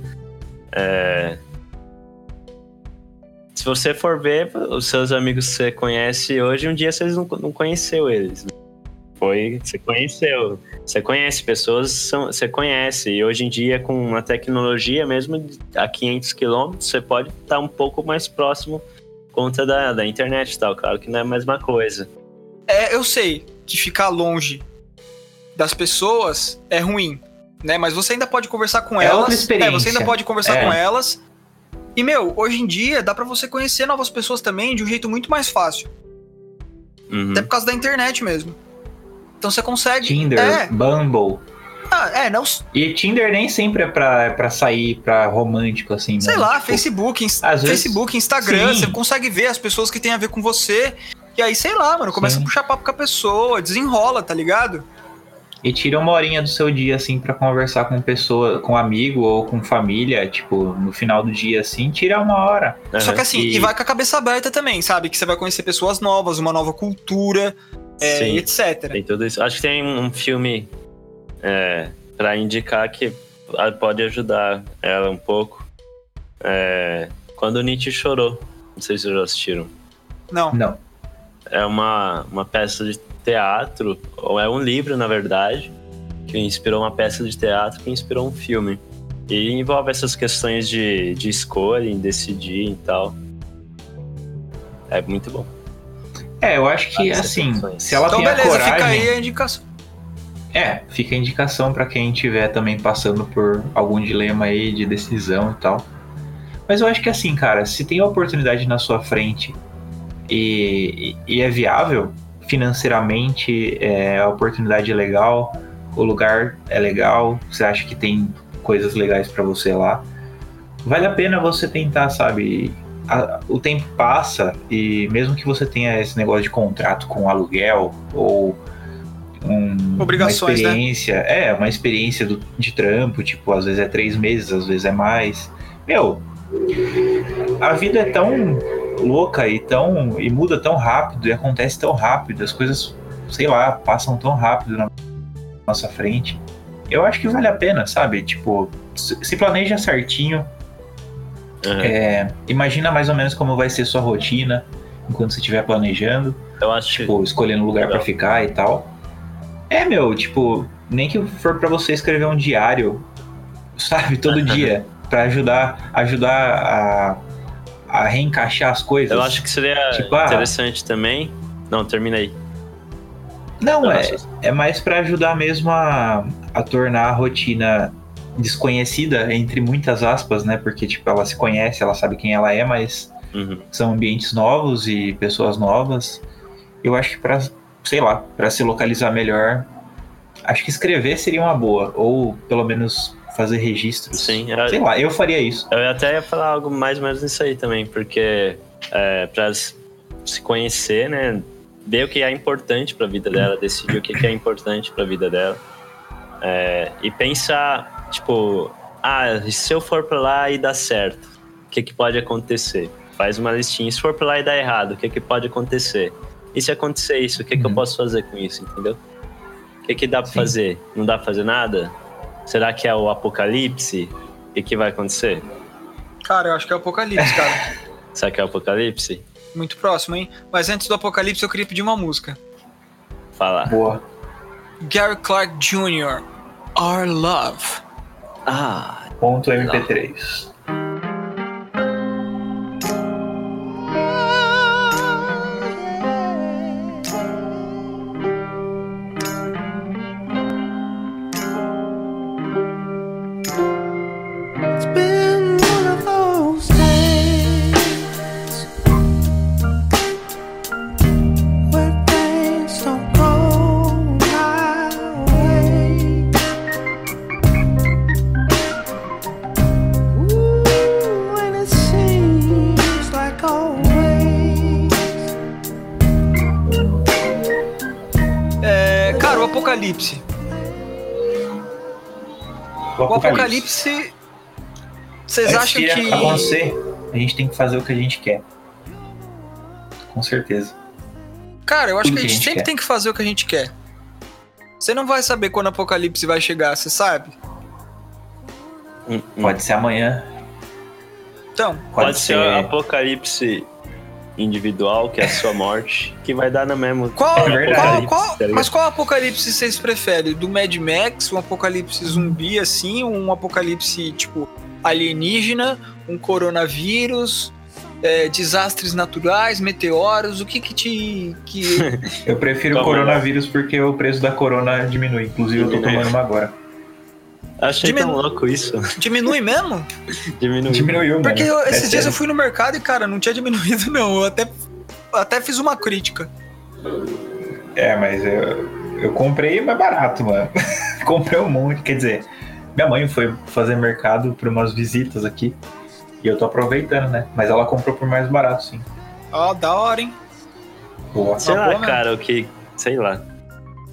Se você for ver, os seus amigos que você conhece hoje, um dia vocês não conheceu eles, né? Você conheceu. Você conhece pessoas, você conhece. E hoje em dia, com a tecnologia, mesmo a 500 quilômetros, você pode estar um pouco mais próximo por conta da internet e tal. Claro que não é a mesma coisa. Eu sei que ficar longe das pessoas é ruim, né? Mas você ainda pode conversar com elas. Outra experiência. Você ainda pode conversar com elas. E, meu, hoje em dia dá pra você conhecer novas pessoas também de um jeito muito mais fácil. Uhum. Até por causa da internet mesmo. Então você consegue... Tinder, Bumble... Ah, não... E Tinder nem sempre é pra sair, pra romântico, assim. Sei lá, tipo, Facebook, Instagram, sim. Você consegue ver as pessoas que tem a ver com você. E aí, sei lá, mano, começa a puxar papo com a pessoa, desenrola, tá ligado? E tira uma horinha do seu dia, assim, pra conversar com pessoa, com amigo ou com família, tipo, no final do dia, assim, tira uma hora. Só que assim, e vai com a cabeça aberta também, sabe? Que você vai conhecer pessoas novas, uma nova cultura, e etc. Tem tudo isso. Acho que tem um filme... pra indicar que pode ajudar ela um pouco. Quando o Nietzsche Chorou. Não sei se vocês já assistiram. Não. É uma peça de teatro, ou é um livro, na verdade, que inspirou uma peça de teatro que inspirou um filme. E envolve essas questões de escolha, em decidir e tal. É muito bom. Eu acho que, assim, se ela tem a coragem... Então, beleza, fica aí a indicação. Fica a indicação pra quem estiver também passando por algum dilema aí de decisão e tal. Mas eu acho que assim, cara, se tem a oportunidade na sua frente e é viável, financeiramente a oportunidade é legal, o lugar é legal, você acha que tem coisas legais pra você lá, vale a pena você tentar, sabe? O tempo passa e mesmo que você tenha esse negócio de contrato com aluguel ou... obrigações, uma experiência, né? Uma experiência de trampo, tipo, às vezes é 3 meses, às vezes é mais. Meu, a vida é tão louca e muda tão rápido, e acontece tão rápido, as coisas, sei lá, passam tão rápido na nossa frente. Eu acho que vale a pena, sabe? Tipo, se planeja certinho, imagina mais ou menos como vai ser sua rotina enquanto você estiver planejando, eu acho, tipo, escolhendo um lugar pra ficar e tal. Meu, tipo, nem que for pra você escrever um diário, sabe, todo dia, pra ajudar a reencaixar as coisas. Eu acho que seria tipo, interessante também... Não, termina aí. Não, é mais pra ajudar mesmo a tornar a rotina desconhecida, entre muitas aspas, né, porque, tipo, ela se conhece, ela sabe quem ela é, mas são ambientes novos e pessoas novas. Eu acho que pra se localizar melhor, acho que escrever seria uma boa, ou pelo menos fazer registros. Sim, eu faria isso. Eu até ia falar algo mais ou menos nisso aí também, porque pra se conhecer, né, ver o que é importante pra vida dela, decidir o que é importante pra vida dela, e pensar, tipo, se eu for pra lá e dar certo, o que pode acontecer? Faz uma listinha, se for pra lá e dar errado, o que pode acontecer? E se acontecer isso, o que que eu posso fazer com isso, entendeu? O que dá pra fazer? Não dá pra fazer nada? Será que é o apocalipse? O que vai acontecer? Cara, eu acho que é o apocalipse, cara. Será que é o apocalipse? Muito próximo, hein? Mas antes do apocalipse, eu queria pedir uma música. Fala. Boa. Gary Clark Jr., Our Love. Ponto MP3. Apocalipse, vocês acham que... A gente tem que fazer o que a gente quer. Com certeza. Cara, eu acho que a gente sempre tem que fazer o que a gente quer. Você não vai saber quando o apocalipse vai chegar, você sabe? Pode ser amanhã. Então, pode ser o apocalipse individual, que é a sua morte, que vai dar na mesma... Mas qual apocalipse vocês preferem? Do Mad Max, um apocalipse zumbi assim, um apocalipse tipo alienígena, um coronavírus, desastres naturais, meteoros, o que te... Eu prefiro o coronavírus porque o preço da corona diminui, inclusive eu tô tomando uma agora. Achei tão louco isso. Diminui mesmo? Diminuiu, porque esses dias eu fui no mercado e, cara, não tinha diminuído, não. Eu até fiz uma crítica. É, mas eu comprei mais barato, mano. Comprei um monte, quer dizer... Minha mãe foi fazer mercado para umas visitas aqui. E eu tô aproveitando, né? Mas ela comprou por mais barato, sim. Ó, da hora, hein? Boa. Sei lá, cara, o que... Sei lá.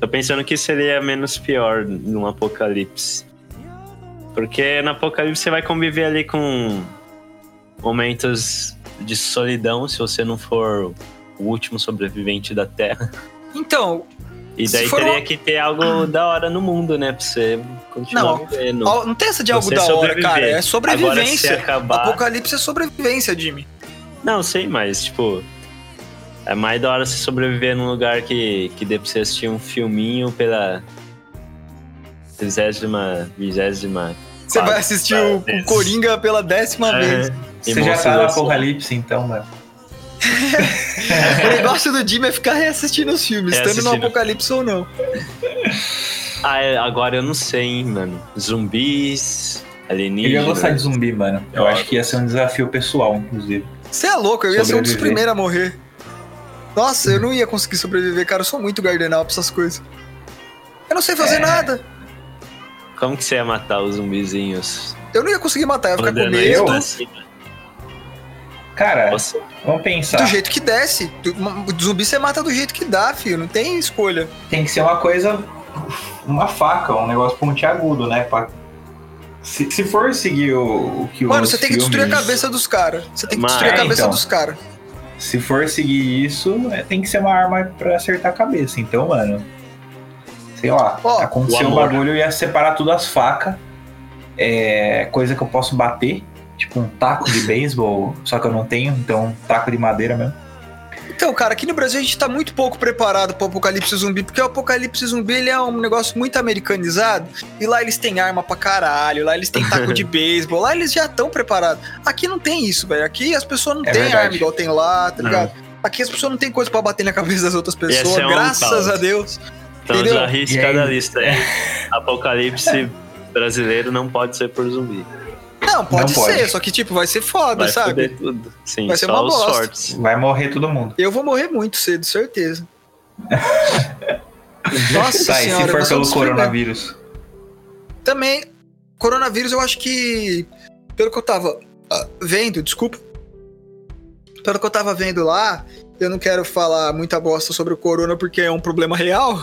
Tô pensando que seria menos pior num apocalipse. Porque no apocalipse você vai conviver ali com momentos de solidão se você não for o último sobrevivente da Terra. Então... E daí teria que ter algo da hora no mundo, né? Pra você continuar vivendo. Não tem essa de algo da hora, cara. É sobrevivência. Apocalipse é sobrevivência, Jimmy. Não, sei, mas, tipo... É mais da hora você sobreviver num lugar que dê pra você assistir um filminho pela... 30ª, 20ª... Você vai assistir o Coringa pela 10ª vez. Você já tá no apocalipse, então, mano. O negócio do Jimmy é ficar reassistindo os filmes, estando no apocalipse ou não. Agora eu não sei, hein, mano. Zumbis, alienígenas. Eu ia gostar de zumbi, mano. Eu acho que ia ser um desafio pessoal, inclusive. Você é louco, eu ia ser um dos primeiros a morrer. Nossa, eu não ia conseguir sobreviver, cara. Eu sou muito gardenal pra essas coisas. Eu não sei fazer nada. Como que você ia matar os zumbizinhos? Eu não ia conseguir matar, eu ia ficar com medo. Cara, vamos pensar. Do jeito que desce. Zumbi você mata do jeito que dá, filho. Não tem escolha. Tem que ser uma coisa... Uma faca, um negócio pontiagudo, né? Pra... Se for seguir o que o... Mano, você tem que destruir a cabeça dos caras. Você tem que destruir a cabeça dos caras. Se for seguir isso, tem que ser uma arma pra acertar a cabeça. Então, mano... Sei lá. Aconteceu um bagulho, eu ia separar tudo as facas. Coisa que eu posso bater. Tipo um taco de beisebol, só que eu não tenho, então um taco de madeira mesmo. Então, cara, aqui no Brasil a gente tá muito pouco preparado pro apocalipse zumbi, porque o apocalipse zumbi ele é um negócio muito americanizado, e lá eles têm arma pra caralho, lá eles têm taco de beisebol, lá eles já estão preparados. Aqui não tem isso, velho, aqui as pessoas não têm arma igual tem lá, tá ligado? Aqui as pessoas não têm coisa pra bater na cabeça das outras pessoas, graças a Deus. Então entendeu? Já risca da lista, apocalipse brasileiro não pode ser por zumbi. Não, pode ser, só que tipo, vai ser foda, sabe? Tudo. Sim, vai ser uma bosta. Sortes. Vai morrer todo mundo. Eu vou morrer muito cedo, certeza. Nossa senhora, se for pelo coronavírus. Também, coronavírus eu acho que, pelo que eu tava vendo, pelo que eu tava vendo lá, eu não quero falar muita bosta sobre o corona porque é um problema real.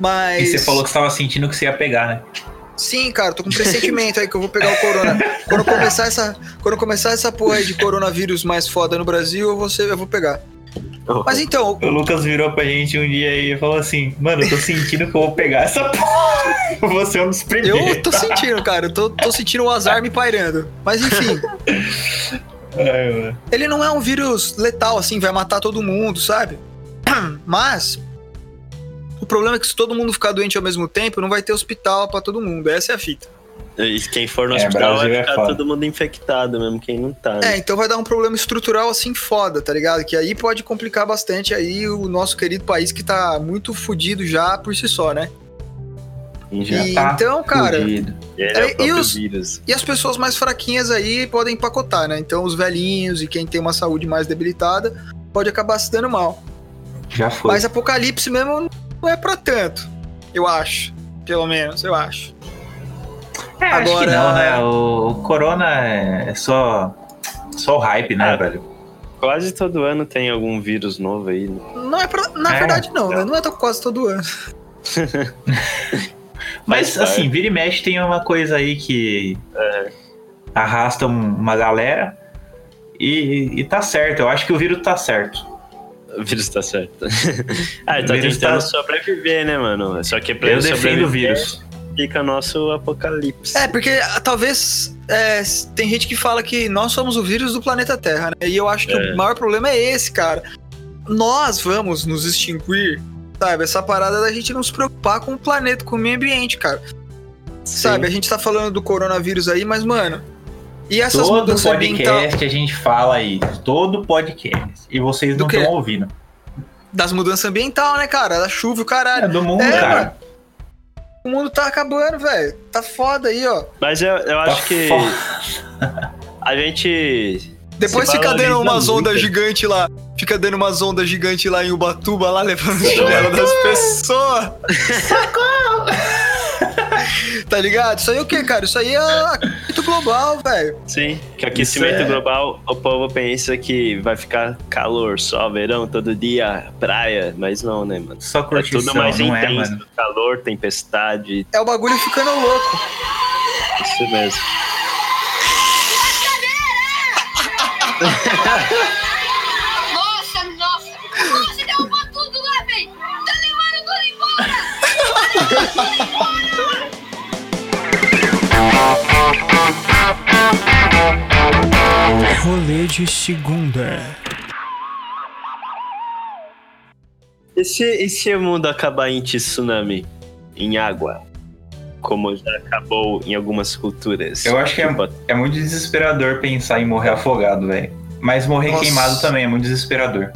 Mas... E você falou que você tava sentindo que você ia pegar, né? Sim, cara, tô com um pressentimento aí que eu vou pegar o corona. Quando começar essa porra aí de coronavírus mais foda no Brasil, eu vou pegar. Mas então... O Lucas virou pra gente um dia aí e falou assim, mano, eu tô sentindo que eu vou pegar essa porra. Eu vou ser um dos primeiros. Eu tô sentindo, cara. Eu tô sentindo o azar me pairando. Mas enfim. Ai, mano. Ele não é um vírus letal, assim, vai matar todo mundo, sabe? Mas... O problema é que se todo mundo ficar doente ao mesmo tempo, não vai ter hospital pra todo mundo. Essa é a fita. E quem for no hospital vai ficar todo mundo infectado mesmo, quem não tá. Né? Então vai dar um problema estrutural assim foda, tá ligado? Que aí pode complicar bastante aí o nosso querido país que tá muito fudido já por si só, né? E tá então, cara... E as pessoas mais fraquinhas aí podem empacotar, né? Então os velhinhos e quem tem uma saúde mais debilitada pode acabar se dando mal. Já foi. Mas apocalipse mesmo... Não é pra tanto, eu acho. Pelo menos, eu acho. Agora... acho que não, né? O corona é só o hype, né, velho? Quase todo ano tem algum vírus novo aí. Né? Não é pra... Na verdade, não, né? Não é quase todo ano. Mas, assim, vira e mexe tem uma coisa aí que arrasta uma galera e tá certo. Eu acho que o vírus tá certo. O vírus tá certo. Tá tentando sobreviver, né, mano? Só que pra ele defendo o vírus. Fica nosso apocalipse. Porque talvez tem gente que fala que nós somos o vírus do planeta Terra, né? E eu acho que o maior problema é esse, cara. Nós vamos nos extinguir, sabe? Essa parada da gente não se preocupar com o planeta, com o meio ambiente, cara. Sim. Sabe? A gente tá falando do coronavírus aí, mas, mano... E essas todo podcast a gente fala aí, todo podcast, e vocês não estão ouvindo. Das mudanças ambientais, né, cara? Da chuva, o caralho. Do mundo, cara. O mundo tá acabando, velho. Tá foda aí, ó. Mas eu acho que a gente... Depois fica dando umas ondas gigantes lá. Fica dando umas ondas gigantes lá em Ubatuba, lá levando o chinelo das pessoas. Socorro! Tá ligado? Isso aí é o que, cara? Isso aí é aquecimento global, velho. Sim, que aquecimento global, o povo pensa que vai ficar calor só, verão, todo dia, praia, mas não, né, mano? Só curtição, é tudo mais intenso, é, mano. Calor, tempestade. É o bagulho ficando louco. Isso mesmo. Nossa, você derrubou tudo lá, velho. Tá levando tudo embora. Tá levando tudo embora. Rolê de segunda. E se o mundo acabar em tsunami? Em água? Como já acabou em algumas culturas. Eu acho que é muito desesperador pensar em morrer afogado, velho. Mas morrer queimado também é muito desesperador.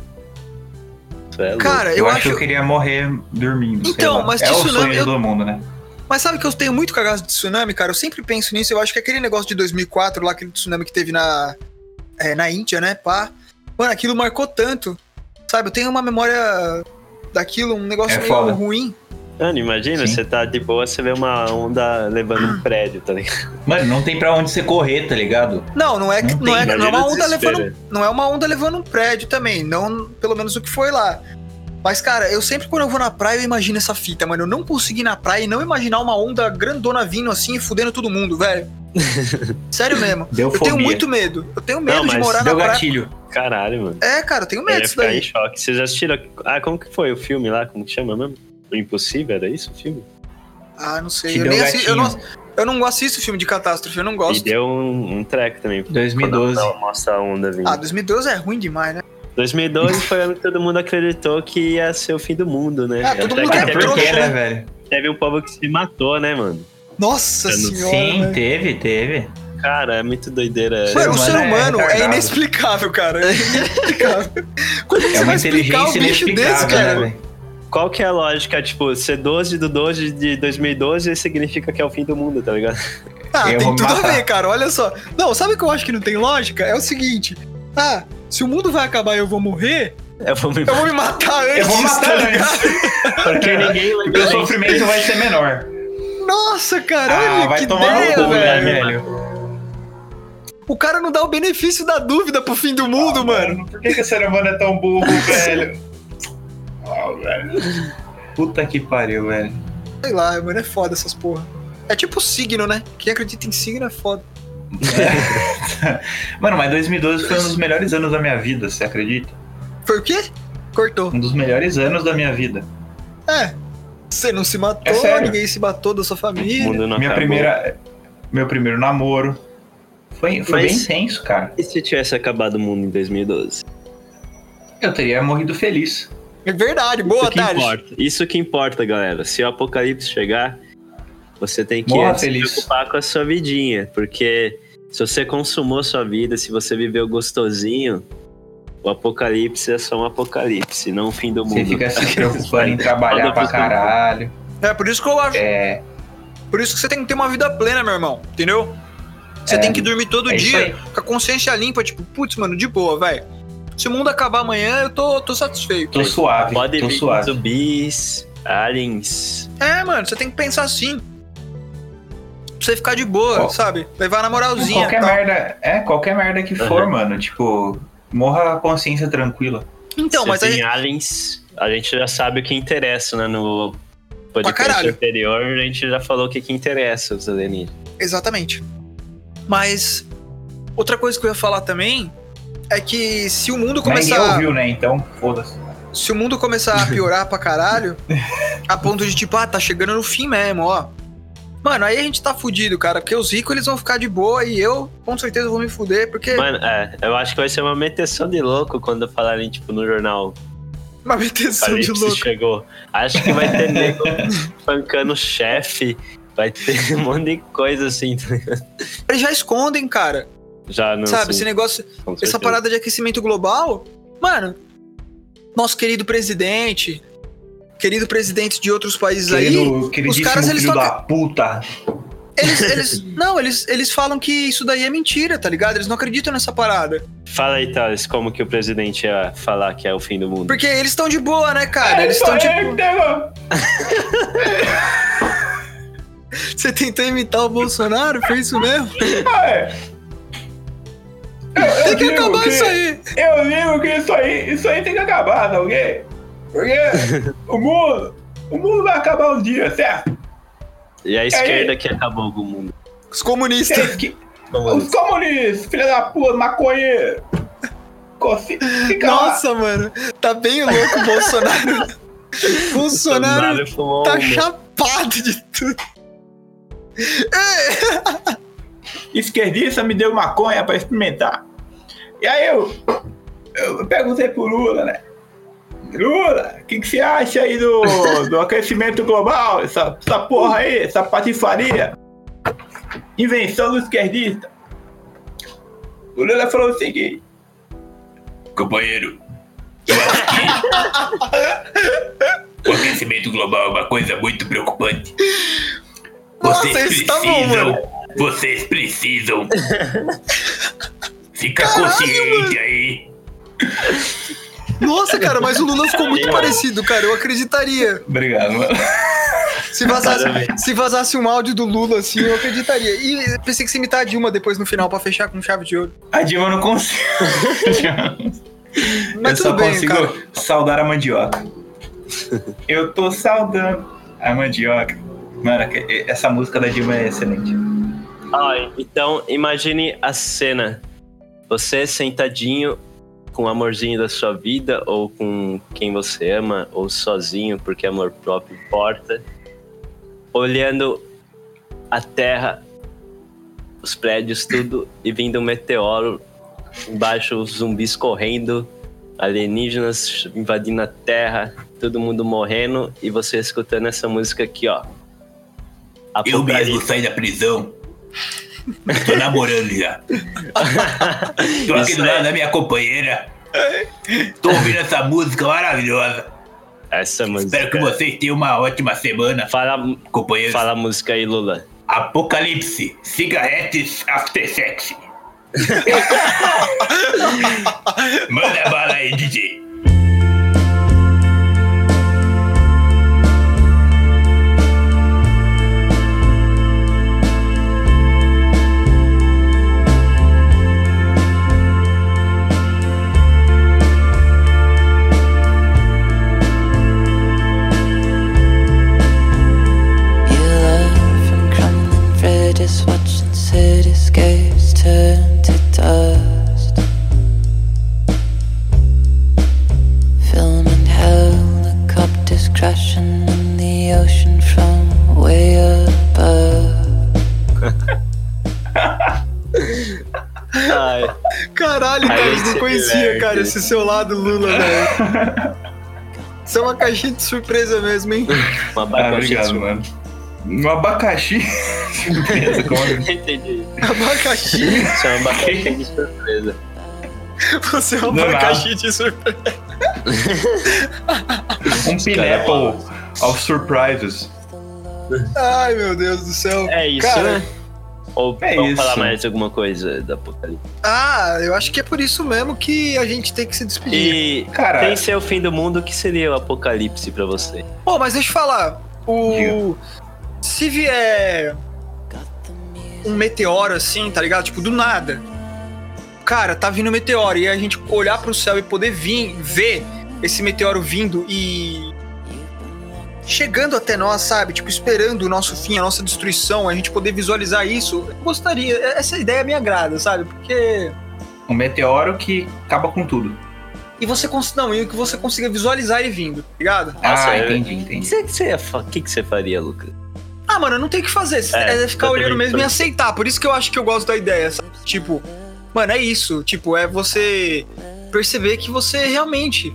É, cara, eu acho que eu queria morrer dormindo. Então, mas é o sonho do mundo, né? Mas sabe que eu tenho muito cagaço de tsunami, cara? Eu sempre penso nisso. Eu acho que aquele negócio de 2004, lá, aquele tsunami que teve na Índia, né? Pá. Mano, aquilo marcou tanto. Sabe? Eu tenho uma memória daquilo, um negócio meio ruim. Mano, imagina, sim. Você tá de boa, você vê uma onda levando um prédio, tá ligado? Mano, não tem pra onde você correr, tá ligado? Não é uma onda levando um prédio também. Não, pelo menos o que foi lá. Mas, cara, eu sempre quando eu vou na praia, eu imagino essa fita, mano. Eu não consegui ir na praia e não imaginar uma onda grandona vindo assim e fudendo todo mundo, velho. Sério mesmo. Eu tenho muito medo. Eu tenho medo de morar na praia. Gatilho. Caralho, mano. É, cara, eu tenho medo disso daí. Eu ia ficar em choque. Vocês assistiram... Ah, como que foi o filme lá? Como que chama mesmo? O Impossível? Era isso o filme? Ah, não sei. Eu não assisto filme de catástrofe, eu não gosto. E deu um treco também. 2012. Mostra a onda vindo. Ah, 2012 é ruim demais, né? 2012 foi o ano que todo mundo acreditou que ia ser o fim do mundo, né? Ah, todo mundo né, velho? Teve um povo que se matou, né, mano? Nossa senhora! Sim, velho. Teve. Cara, é muito doideira. Mano, o ser humano é inexplicável, cara. É inexplicável. Como você vai explicar um bicho desse, cara? Né, qual que é a lógica? Tipo, ser 12 do 12 de 2012 significa que é o fim do mundo, tá ligado? Ah, tem tudo a ver, cara. Olha só. Não, sabe o que eu acho que não tem lógica? É o seguinte... Ah, se o mundo vai acabar e eu vou morrer, eu vou me matar antes. Eu vou matar antes. Porque ninguém lembra. Meu sofrimento vai ser menor. Nossa, caralho, vai que tomar ideia, no cu, velho. O cara não dá o benefício da dúvida pro fim do mundo, mano. Por que o ser humano é tão burro, velho? Velho? Puta que pariu, velho. Sei lá, mano, é foda essas porra. É tipo signo, né? Quem acredita em signo é foda. Mano, mas 2012 foi um dos melhores anos da minha vida, você acredita? Foi o quê? Cortou. Um dos melhores anos da minha vida. É, você não se matou, ninguém se matou da sua família. Meu primeiro namoro. Foi bem intenso, cara. E se tivesse acabado o mundo em 2012? Eu teria morrido feliz. É verdade, boa tarde. Isso que importa, galera. Se o apocalipse chegar... Você tem que se preocupar com a sua vidinha, porque se você consumou sua vida, se você viveu gostosinho, o apocalipse é só um apocalipse, não o fim do mundo. Você fica se preocupando em trabalhar pra caralho. É, por isso que eu acho. É. Por isso que você tem que ter uma vida plena, meu irmão, entendeu? Você tem que dormir todo dia, com a consciência limpa, tipo, putz, mano, de boa, vai. Se o mundo acabar amanhã, eu tô satisfeito. Tô suave, pode vir zumbis, aliens. É, mano, você tem que pensar assim. Pra você ficar de boa, sabe? Levar na moralzinha. Qualquer merda que for, mano. Tipo, morra a consciência tranquila. Então, mas aí... aliens, a gente já sabe o que interessa, né? No podcast anterior, a gente já falou o que interessa, os alienígenas. Exatamente. Mas outra coisa que eu ia falar também é que se o mundo começar... Ninguém ouviu, né? Então, foda-se. Se o mundo começar a piorar pra caralho, a ponto de tipo, tá chegando no fim mesmo, ó. Mano, aí a gente tá fudido, cara, porque os ricos eles vão ficar de boa e eu, com certeza, vou me fuder, porque... Mano, eu acho que vai ser uma meteção de louco quando falarem, tipo, no jornal. Uma meteção de louco. Chegou. Acho que vai ter nego pancando chefe, vai ter um monte de coisa assim, tá ligado? Eles já escondem, cara. Já, não sabe, esse negócio, essa parada de aquecimento global, mano, nosso querido presidente... querido presidente de outros países querido, aí, os caras eles filho da puta. Eles falam que isso daí é mentira, tá ligado? Eles não acreditam nessa parada. Fala aí, Thales, como que o presidente ia falar que é o fim do mundo? Porque eles estão de boa, né, cara? Eles estão de boa. Você tentou imitar o Bolsonaro? Foi isso mesmo? Tem que acabar isso aí. Eu digo que isso aí tem que acabar, tá ok? Porque o mundo vai acabar um dia, certo? E a esquerda que acabou com o mundo. Os comunistas. Os comunistas, filha da puta, maconheiro. Nossa, mano. Tá bem louco o Bolsonaro. Bolsonaro tá chapado de tudo. Esquerdista me deu maconha pra experimentar. E aí eu perguntei pro Lula, né? Lula, o que você acha aí do aquecimento global? Essa porra aí, essa patifaria, invenção do esquerdista. O Lula falou o seguinte: companheiro, eu acho que o aquecimento global é uma coisa muito preocupante. Vocês precisam ficar consciente aí. Nossa, cara, mas o Lula ficou muito parecido, cara. Eu acreditaria. Obrigado, mano. Se vazasse um áudio do Lula, assim, eu acreditaria. E pensei que você imitar a Dilma depois no final pra fechar com chave de ouro. A Dilma não consigo. Mas eu só consigo saudar a mandioca. Eu tô saudando a mandioca. Mano, essa música da Dilma é excelente. Então, imagine a cena. Você sentadinho com o amorzinho da sua vida, ou com quem você ama, ou sozinho, porque amor próprio importa, olhando a terra, os prédios, tudo, e vindo um meteoro, embaixo os zumbis correndo, alienígenas invadindo a terra, todo mundo morrendo, e você escutando essa música aqui, ó. Apocalipse. Eu mesmo saí da prisão. Tô namorando já. Tô aqui do lado da minha companheira. Tô ouvindo essa música maravilhosa. Essa música. Espero que vocês tenham uma ótima semana. Fala a música aí, Lula. Apocalipse, cigarretes after sex. Manda bala aí, DJ. Caralho, cara, eu não conhecia, cara, esse seu lado Lula, velho. Isso é uma caixinha de surpresa mesmo, hein? Obrigado, mano. Um abacaxi de surpresa, como é que... Entendi. Abacaxi? Isso é um abacaxi de surpresa. Você é um abacaxi de surpresa. Um pineapple of surprises. Ai, meu Deus do céu. É isso, cara, né? Ou vamos falar mais alguma coisa da Apocalipse? Ah, eu acho que é por isso mesmo que a gente tem que se despedir. E tem seu fim do mundo, que seria o Apocalipse pra você? Pô, mas deixa eu falar. Se vier um meteoro assim, tá ligado? Tipo, do nada. Cara, tá vindo um meteoro. E a gente olhar pro céu e poder ver esse meteoro vindo e... chegando até nós, sabe? Tipo, esperando o nosso fim, a nossa destruição, a gente poder visualizar isso. Eu gostaria, essa ideia me agrada, sabe? Porque... um meteoro que acaba com tudo. E você que você consiga visualizar ele vindo, ligado? Entendi. O que você faria, Lucas? Ah, mano, não tem o que fazer. É ficar olhando mesmo e aceitar. Por isso que eu acho que eu gosto da ideia, sabe? Tipo, mano, é isso. Tipo, é você perceber que você realmente...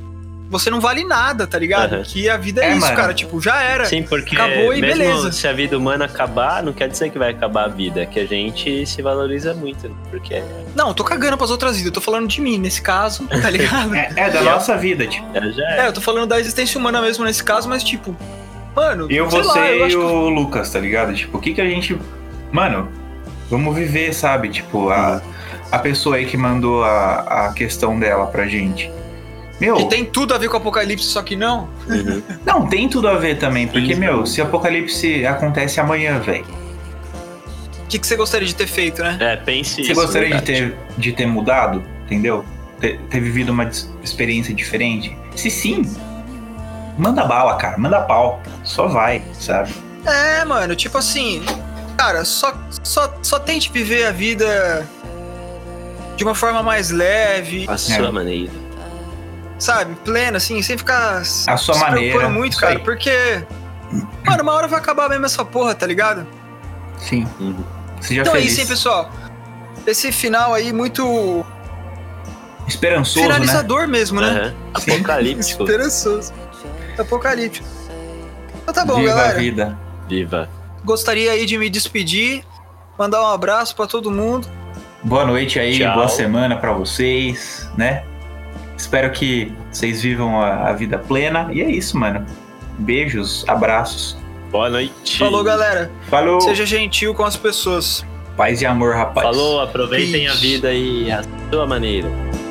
você não vale nada, tá ligado? Uhum. Que a vida é isso, mano. Cara, tipo, já era. Sim, porque acabou e mesmo beleza. Se a vida humana acabar, não quer dizer que vai acabar a vida, que a gente se valoriza muito, porque... Não, eu tô cagando pras outras vidas, eu tô falando de mim nesse caso, tá ligado? Da nossa vida, tipo. Eu tô falando da existência humana mesmo nesse caso, mas tipo, mano... Eu, sei você lá, eu e o que... Lucas, tá ligado? Tipo, o que que a gente... Mano, vamos viver, sabe? Tipo, a pessoa aí que mandou a questão dela pra gente. Meu, e tem tudo a ver com o Apocalipse, só que não? Uhum. Não, tem tudo a ver também, porque, meu, se o Apocalipse acontece amanhã, velho... O que você gostaria de ter feito, né? É, pense isso. Você gostaria de ter mudado, entendeu? Ter vivido uma experiência diferente? Se sim, manda bala, cara, manda pau. Só vai, sabe? É, mano, tipo assim... Cara, só tente viver a vida de uma forma mais leve. A sua maneira. Sabe, plena, assim, sem ficar a sua se maneira, preocupando muito, cara, porque, mano, uma hora vai acabar mesmo essa porra, tá ligado? Sim. Uhum. Seja então feliz. É isso, hein, pessoal. Esse final aí muito esperançoso, finalizador, né? Mesmo, né? Uhum. Apocalíptico. Esperançoso. Apocalíptico. Então tá bom, viva, galera. Viva a vida. Viva. Gostaria aí de me despedir, mandar um abraço pra todo mundo. Boa noite aí, tchau. Boa semana pra vocês, né? Espero que vocês vivam a vida plena. E é isso, mano. Beijos, abraços. Boa noite. Falou, galera. Falou. Seja gentil com as pessoas. Paz e amor, rapaz. Falou, aproveitem a vida aí à sua maneira.